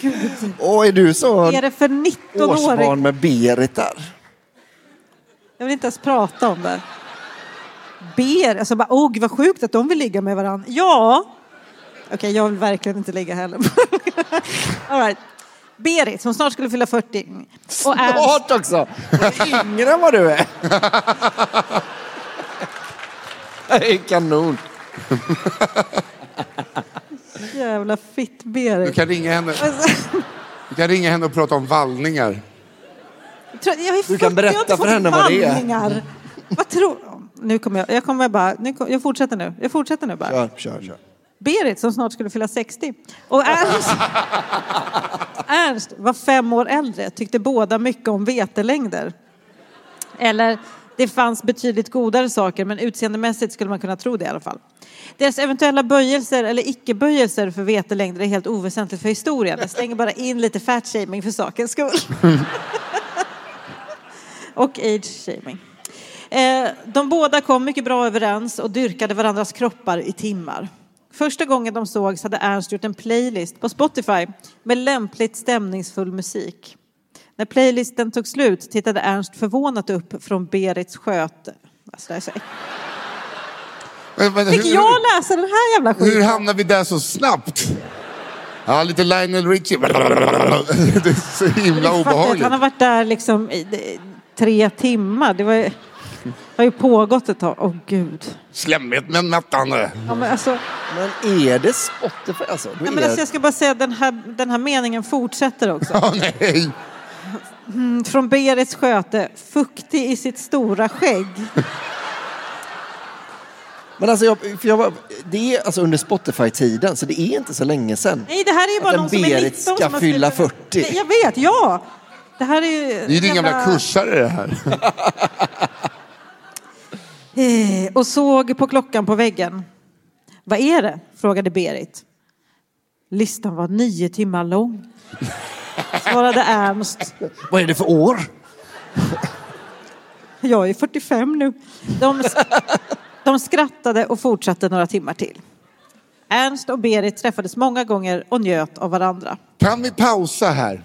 Gud. Åh, är du så? Är det för 19-årig? Årsbarn med Berit där. Jag vill inte ens prata om det. Ber, alltså bara, åh vad sjukt att de vill ligga med varandra. Ja. Okej, jag vill verkligen inte ligga heller. All right. Berit, som snart skulle fylla 40. Och Ernst... Snart också! Yngre än vad du är. Det är kanon. Jävla fitt Berit. Du kan ringa henne och prata om vallningar. Du kan berätta för henne vad det är. Vad tror du? Jag fortsätter nu bara. Kör. Berit som snart skulle fylla 60. Och Ernst var 5 år äldre. Tyckte båda mycket om vetelängder. Eller, det fanns betydligt godare saker. Men utseendemässigt skulle man kunna tro det i alla fall. Deras eventuella böjelser eller icke-böjelser för vetelängder är helt oväsentligt för historien. Jag slänger bara in lite fat-shaming för sakens skull. Och age-shaming. De båda kom mycket bra överens och dyrkade varandras kroppar i timmar. Första gången de sågs hade Ernst gjort en playlist på Spotify med lämpligt stämningsfull musik. När playlisten tog slut tittade Ernst förvånat upp från Berits sköte. Men, fick hur, jag läsa den här jävla skiten? Hur hamnar vi där så snabbt? Ja, lite Lionel Richie. Det är så himla obehagligt. Han har varit där liksom i 3 timmar. Det har ju pågått ett tag. Åh gud. Slämmigt men mättande. Ja, men, alltså... men är det Spotify? Alltså, ja, men alltså, jag ska bara säga att den här meningen fortsätter också. Ja, nej. Från Berits sköte. Fuktig i sitt stora skägg. Men alltså, det är alltså under Spotify-tiden, så det är inte så länge sedan. Nej, det här är ju bara någon som är 19 ska som fylla 40. Nej, jag vet, ja. Det här är ju... Det är ju din gamla kursare det här. Och såg på klockan på väggen. Vad är det? Frågade Berit. Listan var 9 timmar lång. Svarade Ernst. Vad är det för år? Jag är 45 nu. De skrattade och fortsatte några timmar till. Ernst och Berit träffades många gånger och njöt av varandra. Kan vi pausa här?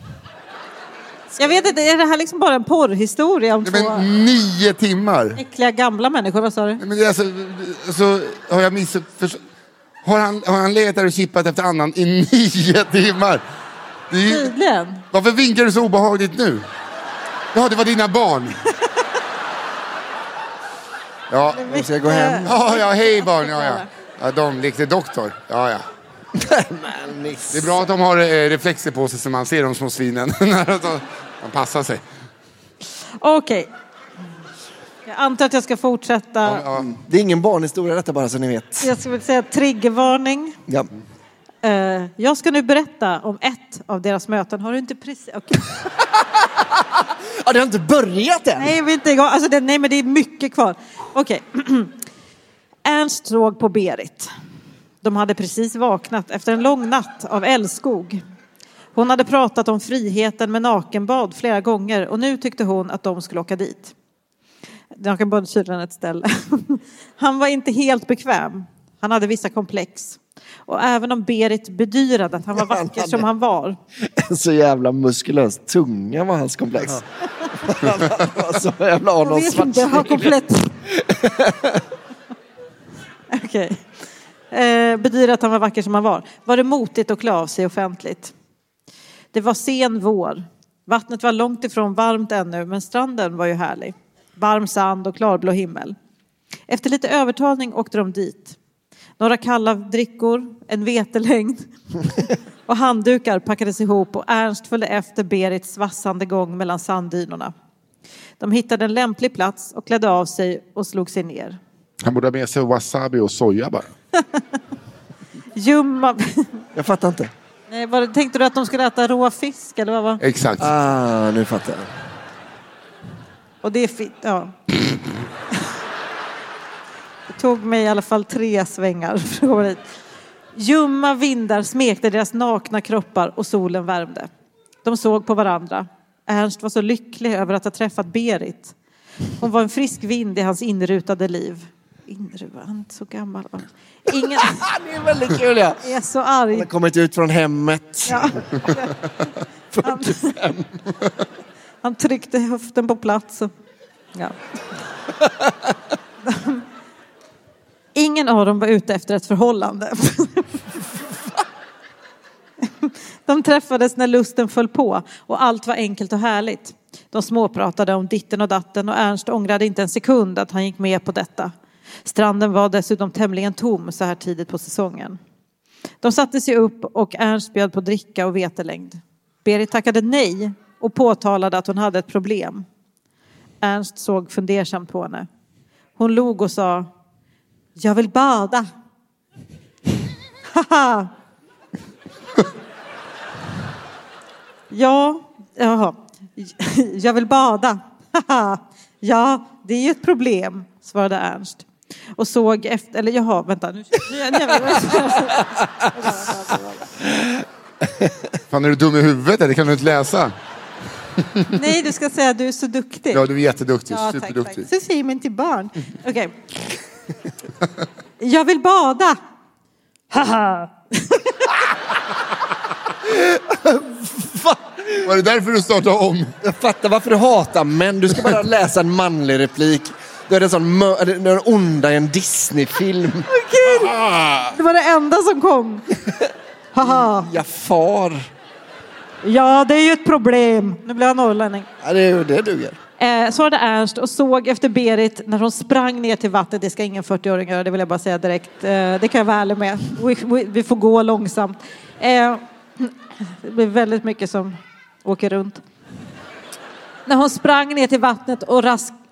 Jag vet inte, är det här liksom bara en porrhistoria om 9 timmar? Äckliga gamla människor, vad sa du? Men alltså, har jag missförstått? Har han letat och kippat efter annan i 9 timmar? Tydligen. Varför vinkar du så obehagligt nu? Ja, det var dina barn. Ja, vi ska gå hem. Ja, hej barn. Ja. De likte doktor. Ja. Det är bra att de har reflexer på sig så man ser de små svinen. De passar sig. Okej. Jag antar att jag ska fortsätta. Ja. Det är ingen barnhistoria detta, bara så ni vet. Jag skulle säga triggervarning. Ja. Jag ska nu berätta om ett av deras möten. Har du inte precis... Okay. Ja, det har inte börjat än. Nej, men det är mycket kvar. Okej. Okay. Ernst såg på Berit. De hade precis vaknat efter en lång natt av älskog. Hon hade pratat om friheten med nakenbad flera gånger. Och nu tyckte hon att de skulle åka dit. Nakenbad är ett ställe. Han var inte helt bekväm. Han hade vissa komplex. Och även om Berit bedyrade att han var vacker som han var. Så jävla muskulös tunga var hans komplex. Han var så jävla Okej. Bedyrade att han var vacker som han var. Var det motigt att klä av sig offentligt? Det var sen vår. Vattnet var långt ifrån varmt ännu, men stranden var ju härlig. Varm sand och klarblå himmel. Efter lite övertalning åkte de dit. Några kalla drickor, en vetelängd och handdukar packades ihop och Ernst följde efter Berits vassande gång mellan sanddynorna. De hittade en lämplig plats och klädde av sig och slog sig ner. Han borde ha med sig wasabi och soja bara. Ljumma. Jag fattar inte. Nej, tänkte du att de skulle äta rå fisk eller vad var? Exakt. Ah, nu fattar jag. Och det är ja. Tog mig i alla fall 3 svängar. Ljumma vindar smekte deras nakna kroppar och solen värmde. De såg på varandra. Ernst var så lycklig över att ha träffat Berit. Hon var en frisk vind i hans inrutade liv. Inruant, så gammal. Ingen... Det är väldigt kul, ja. Jag är så arg. Han har kommit ut från hemmet. Ja. Han tryckte höften på plats. Ja. Ingen av dem var ute efter ett förhållande. De träffades när lusten föll på och allt var enkelt och härligt. De småpratade om ditten och datten och Ernst ångrade inte en sekund att han gick med på detta. Stranden var dessutom tämligen tom så här tidigt på säsongen. De satte sig upp och Ernst bjöd på dricka och vetelängd. Berit tackade nej och påtalade att hon hade ett problem. Ernst såg fundersamt på henne. Hon log och sa... Jag vill bada. Haha. Ja, jaha. Jag vill bada. Haha. Ja, det är ju ett problem, svarade Ernst. Och såg efter, eller jaha, vänta. Fan, är du dum i huvudet? Det kan du inte läsa. Nej, du ska säga att du är så duktig. Ja, du är jätteduktig. Ja, superduktig. Tack. Så säger man till barn. Okej. Jag vill bada. Haha. Var det därför du startade om? Jag fattar varför du hatar, men du ska bara läsa en manlig replik Då är det sån den onda i en Disney-film. Kul. Det var det enda som kom. Haha. Jag far. Ja, det är ju ett problem. Nu blir jag norrlänning. Ja, det är ju det duger. Svarade Ernst och såg efter Berit när hon sprang ner till vattnet. Det ska ingen 40-åring göra, det vill jag bara säga direkt. Det kan jag vara ärlig med. Vi får gå långsamt. Det blir väldigt mycket som åker runt. När hon sprang ner till vattnet och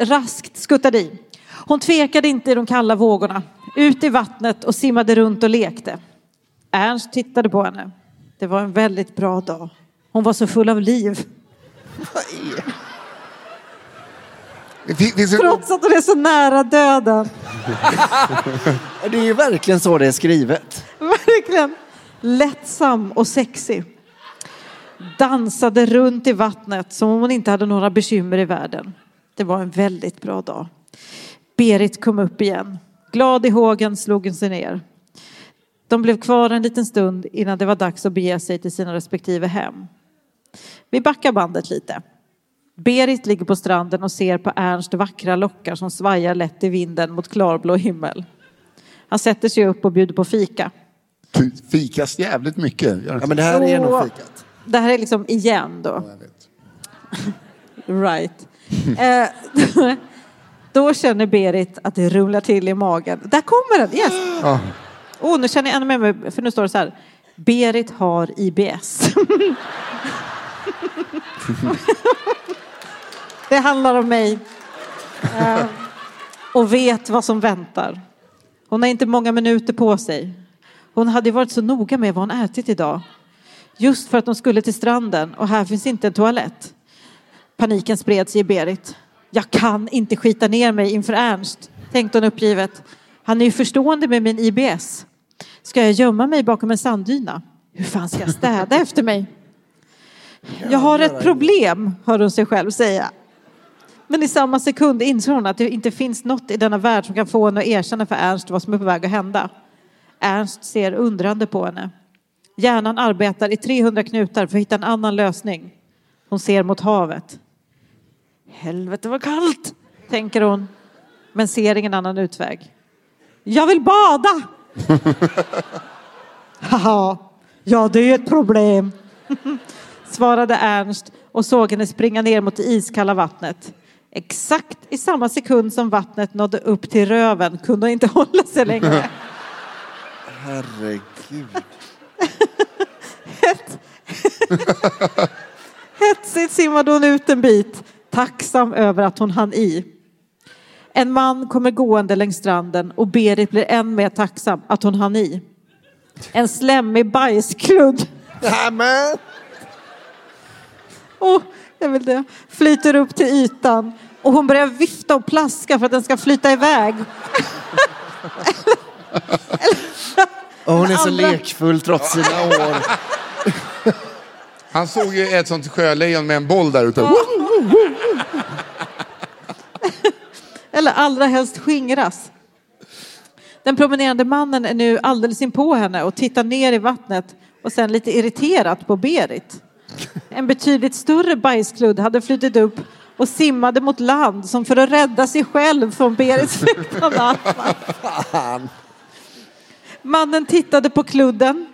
raskt skuttade i. Hon tvekade inte i de kalla vågorna. Ut i vattnet och simmade runt och lekte. Ernst tittade på henne. Det var en väldigt bra dag. Hon var så full av liv. Trots att hon är så nära döden. Det är ju verkligen så det är skrivet. Verkligen. Lättsam och sexy. Dansade runt i vattnet som om hon inte hade några bekymmer i världen. Det var en väldigt bra dag. Berit kom upp igen. Glad i hågen slog hon sig ner. De blev kvar en liten stund innan det var dags att bege sig till sina respektive hem. Vi backar bandet lite. Berit ligger på stranden och ser på Ernst vackra lockar som svajar lätt i vinden mot klarblå himmel. Han sätter sig upp och bjuder på fika. Fikas jävligt mycket. Ja, men det här är nog fikat. Det här är liksom igen då. Ja, jag vet. Right. Då känner Berit att det rullar till i magen. Där kommer den, yes. Ja. Oh, nu känner jag ännu mer, för nu står det så här. Berit har IBS. Det handlar om mig. Och vet vad som väntar. Hon har inte många minuter på sig. Hon hade varit så noga med vad hon ätit idag. Just för att de skulle till stranden. Och här finns inte en toalett. Paniken spred sig i Berit. Jag kan inte skita ner mig inför Ernst, tänkte hon uppgivet. Han är ju förstående med min IBS. Ska jag gömma mig bakom en sanddyna? Hur fan ska jag städa efter mig? Jag har ett problem, hör hon sig själv säga. Men i samma sekund inser hon att det inte finns något i denna värld som kan få henne att erkänna för Ernst vad som är på väg att hända. Ernst ser undrande på henne. Hjärnan arbetar i 300 knutar för att hitta en annan lösning. Hon ser mot havet. Helvete vad kallt, tänker hon. Men ser ingen annan utväg. Jag vill bada! Haha, ja det är ett problem. Svarade Ernst och såg henne springa ner mot det iskalla vattnet. Exakt i samma sekund som vattnet nådde upp till röven kunde hon inte hålla sig längre. Herregud. Hetsigt simmade hon ut en bit, tacksam över att hon hann i. En man kommer gående längs stranden och Berit blir än mer tacksam att hon hann i. En slemmig bajskludd. Nämen! Åh, jag vill det. Flyter upp till ytan. Och hon börjar vifta och plaska för att den ska flyta iväg. Och hon är så lekfull trots sina år. Han såg ju ett sånt sjölejon med en boll där ute. Eller allra helst skingras. Den promenerande mannen är nu alldeles in på henne och tittar ner i vattnet och sen lite irriterat på Berit. En betydligt större bajskludd hade flyttat upp och simmade mot land som för att rädda sig själv från Berits flyktande armar. Mannen tittade på kludden,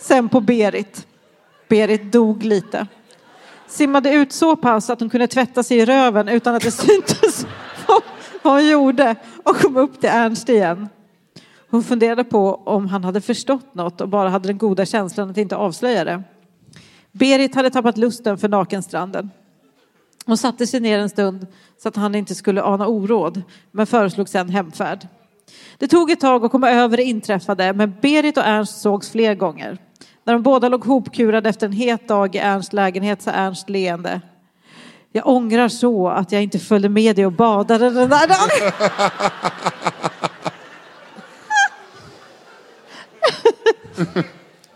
sen på Berit. Berit dog lite. Simmade ut så pass att hon kunde tvätta sig i röven utan att det syntes vad hon gjorde och kom upp till Ernst igen. Hon funderade på om han hade förstått något och bara hade den goda känslan att inte avslöja det. Berit hade tappat lusten för nakenstranden. Hon satte sig ner en stund så att han inte skulle ana oråd, men föreslog sedan hemfärd. Det tog ett tag att komma över det inträffade, men Berit och Ernst sågs fler gånger. När de båda låg hopkurade efter en het dag i Ernsts lägenhet så Ernst leende. Jag ångrar så att jag inte följde med dig och badade den där dagen.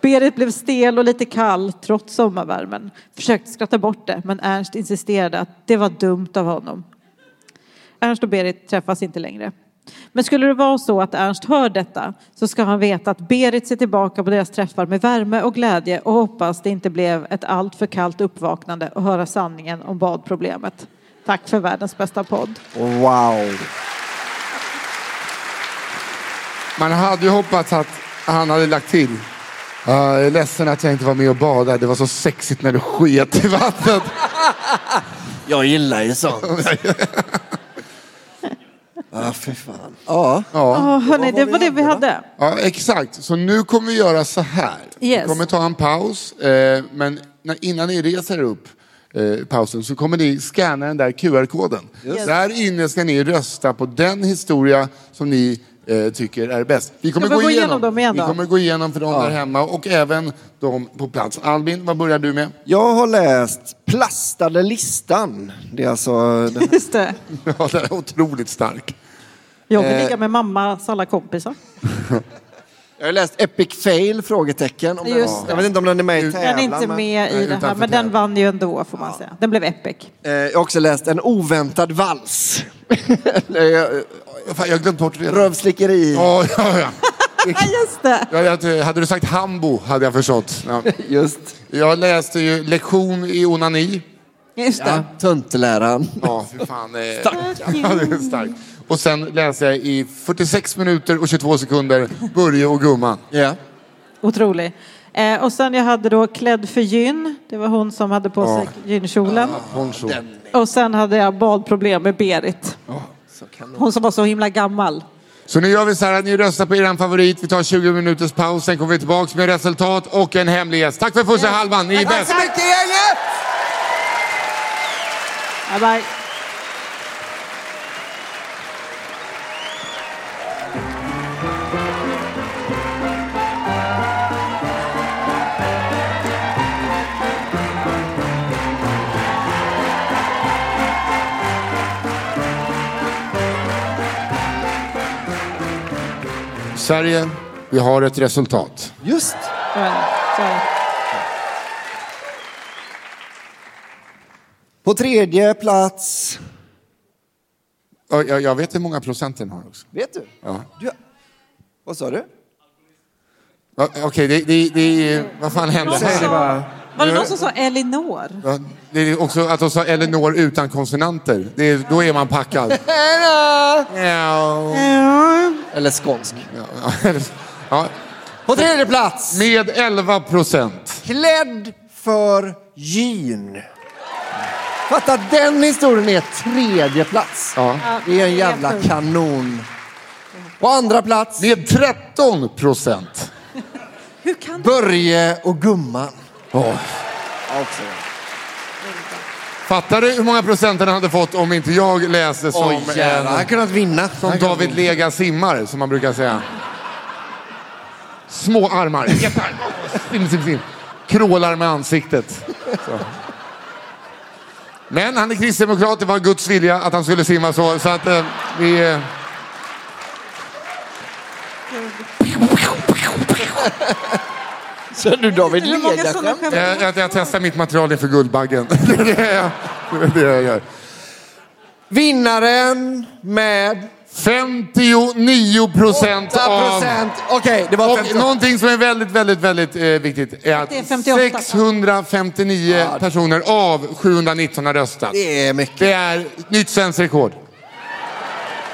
Berit blev stel och lite kall trots sommarvärmen. Försökte skratta bort det, men Ernst insisterade att det var dumt av honom. Ernst och Berit träffas inte längre. Men skulle det vara så att Ernst hör detta så ska han veta att Berit ser tillbaka på deras träffar med värme och glädje och hoppas det inte blev ett allt för kallt uppvaknande och höra sanningen om badproblemet. Tack för världens bästa podd. Wow. Man hade ju hoppats att han hade lagt till. Jag är ledsen att jag inte var med och badade. Det var så sexigt när du sket i vattnet. Jag gillar ju sånt. Ah, för fan. Hörni, det var det vi hade. Ja, exakt. Så nu kommer vi göra så här. Yes. Vi kommer ta en paus. Men innan ni reser upp pausen så kommer ni scanna den där QR-koden. Yes. Där inne ska ni rösta på den historia som ni tycker är bäst. Vi kommer gå igenom dem igen då. Vi kommer gå igenom för de där hemma och även de på plats. Albin, vad börjar du med? Jag har läst Plastade listan. Det är alltså... Just det. Ja, den är otroligt stark. Jag vill ligga med mammas alla kompisar. Jag har läst Epic Fail, frågetecken. Jag vet inte om den är med i tävlan. Den är inte med i det här, men den vann ju ändå, får man säga. Den blev epic. Jag har också läst En oväntad vals. Jag glömde bort det. Rövslickeri. Ja. Just det. Hade du sagt hambo hade jag förstått. Ja. Just. Jag läste ju lektion i onani. Just det. Ja, tuntläraren. Ja, för fan. Stark. Och sen läste jag i 46 minuter och 22 sekunder Börje och gumman. Ja. Yeah. Otrolig. Och sen jag hade då Klädd för gyn. Det var hon som hade på sig gynkjolen. Och sen hade jag badproblem med Berit. Ja. Hon som var så himla gammal. Så nu gör vi så här att ni röstar på er favorit. Vi tar 20 minuters paus. Sen kommer vi tillbaka med resultat och en hemlighet. Tack för första halvan. Ni är bäst. Tack så mycket, gänget! Bye bye. Sverige, vi har ett resultat. Just. På tredje plats. Jag vet hur många procent den har också. Vet du? Ja. Vad sa du? Okej, det vad fan hände här? Var det någon som sa Elinor? Ja, det är också att de sa Elinor utan konsonanter. Då är man packad. Eller skånsk. Ja. På tredje plats. Med 11%. Klädd för gyn. Fatta, den historien är tredje plats. Ja. Det är en jävla kanon. På andra plats. Med 13%. Hur kan det? Börje och gumman. Också. Fattar du hur många procent han hade fått om inte jag läste som han kunnat vinna som han David vinna. Lega simmar som man brukar säga. Små armar. Sim. Krålar med ansiktet. Så. Men han är kristdemokrat, det var Guds vilja att han skulle simma så att vi Så du David Lega skämt? Jag testar mitt material inför Guldbaggen. Det jag gör. Vinnaren med 59% av... Okej, det var 58. Någonting som är väldigt, väldigt, väldigt viktigt är att 659 personer av 719 har röstat. Det är mycket. Det är nytt svensk rekord.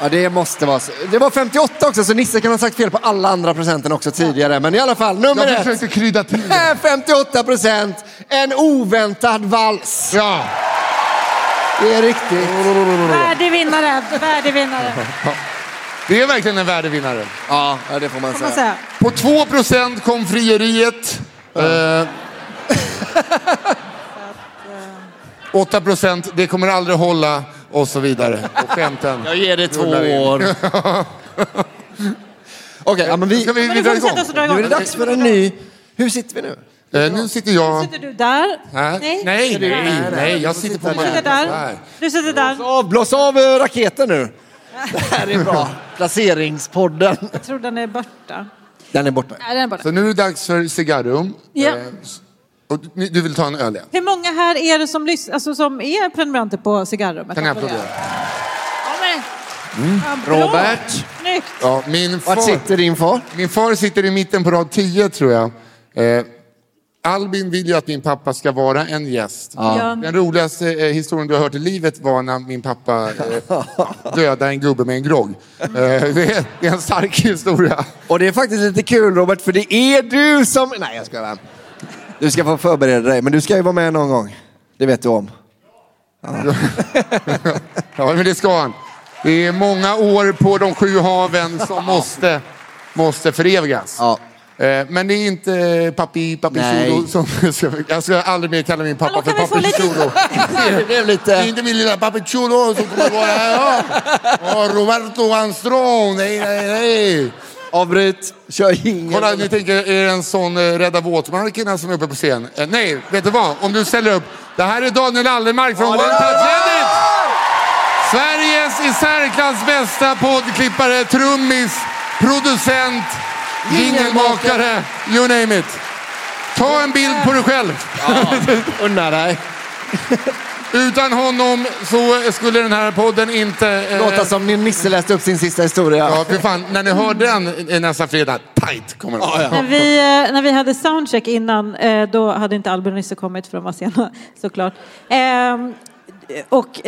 Ja, det måste vara så. Det var 58 också, så Nisse kan ha sagt fel på alla andra procenten också tidigare. Men i alla fall, nummer 1. Jag försökte krydda till det. 58%. En oväntad vals. Ja. Det är riktigt. Värdevinnare. Ja. Det är verkligen en värdevinnare. Ja, det får man säga. På 2% kom frieriet. 8%, det kommer aldrig hålla. Och så vidare. Och skämten. Jag ger det 2 år. Okej, ja, men vi drar igång. Nu är det dags för en ny... Hur sitter vi nu? Nu sitter jag... Sitter du där? Nej, jag sitter på mig. Du sitter där. Blås av raketen nu. Det här är bra. Placeringspodden. Jag tror den är borta. Den är borta. Så nu är det dags för cigarrum. Ja. Och du vill ta en öl igen. Hur många här är det som, som är prenumeranter på cigarrummet? Kan jag applådera? Robert. Snyggt. Ja, min far. Var sitter din far? Min far sitter i mitten på rad 10 tror jag. Albin vill ju att min pappa ska vara en gäst. Ja. Den roligaste historien du har hört i livet var när min pappa dödade en gubbe med en grogg. Det är en stark historia. Och det är faktiskt lite kul, Robert, för det är du som... Nej, jag ska vara. Du ska få förbereda dig, men du ska ju vara med någon gång. Det vet du om. Ja, ja, men det ska han. Det är många år på de 7 haven som måste förevigas. Ja. Men det är inte pappi Solo som jag ska aldrig mer kalla min pappa för pappi Solo. Det är inte min lilla pappi Solo som kommer vara här. Ja. Roberto Vanström. Nej. Avbryt. Kör ingen. Kolla, ni tänker, är det en sån Rädda våtmarkerna som är uppe på scen? Nej, vet du vad? Om du ställer upp. Det här är Daniel Aldermark från One Touch Edit. Sveriges i särklass bästa poddklippare, trummis, producent, jingelmakare, you name it. Ta en bild på dig själv. Ja, unna dig. Utan honom så skulle den här podden inte... Låta som min Nisse läste upp sin sista historia. Ja, för fan. När ni hörde den nästa fredag, tight kommer den. Ja. När vi hade soundcheck innan, då hade inte Albin och Nisse kommit för de var sena, såklart. Och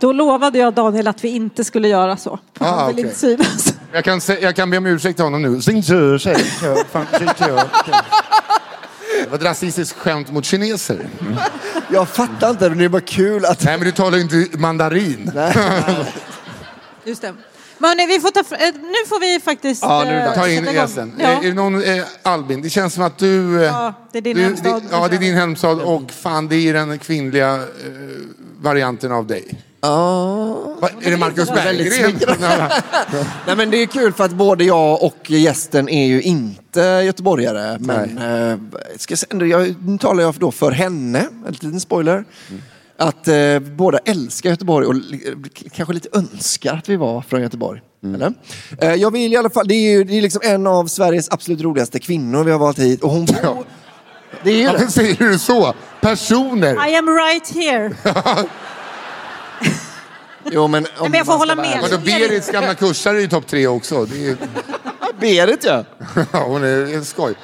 då lovade jag Daniel att vi inte skulle göra så. Han vill inte synas. Jag kan be om ursäkt till honom nu. Det var ett rasistiskt skämt mot kineser. Mm. Jag fattar inte, men det är bara kul att... Nej, men du talar ju inte mandarin. Nej. Just det. Men vi får nu får vi faktiskt... Ja, nu ta in gästen. Ja. Är det någon... Albin, det känns som att du... Ja, det är din hemstad. Ja, det är din hemstad. Och fan, det är den kvinnliga varianten av dig. Är det Marcus Berggren? Nej, men det är kul för att både jag och gästen är ju inte göteborgare. Men nu talar jag då för henne. En liten spoiler. Mm. Att båda älskar Göteborg och kanske lite önskar att vi var från Göteborg. Mm. Eller? Jag vill i alla fall... Det är liksom en av Sveriges absolut roligaste kvinnor vi har valt hit. Och hon... Ja. Det är ju det. Säger du så? Personer. I am right here. Jo, men jag får hålla med. Men Berits gamla kursare är i topp 3 också. Det är... Berit, ja. Hon är skoj.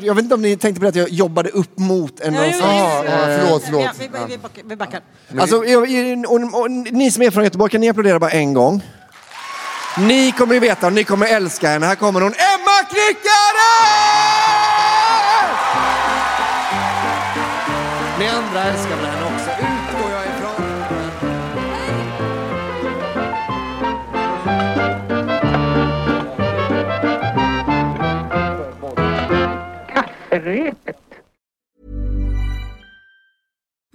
Jag vet inte om ni tänkte på det, att jag jobbade upp mot en... Förlåt. Vi backar. Alltså, ni som är från Göteborg, kan ni applådera bara en gång? Ni kommer ju veta, ni kommer älska henne. Här kommer hon, Emma Knyckare! Ni andra älskar väl henne också. Utgår jag ifrån.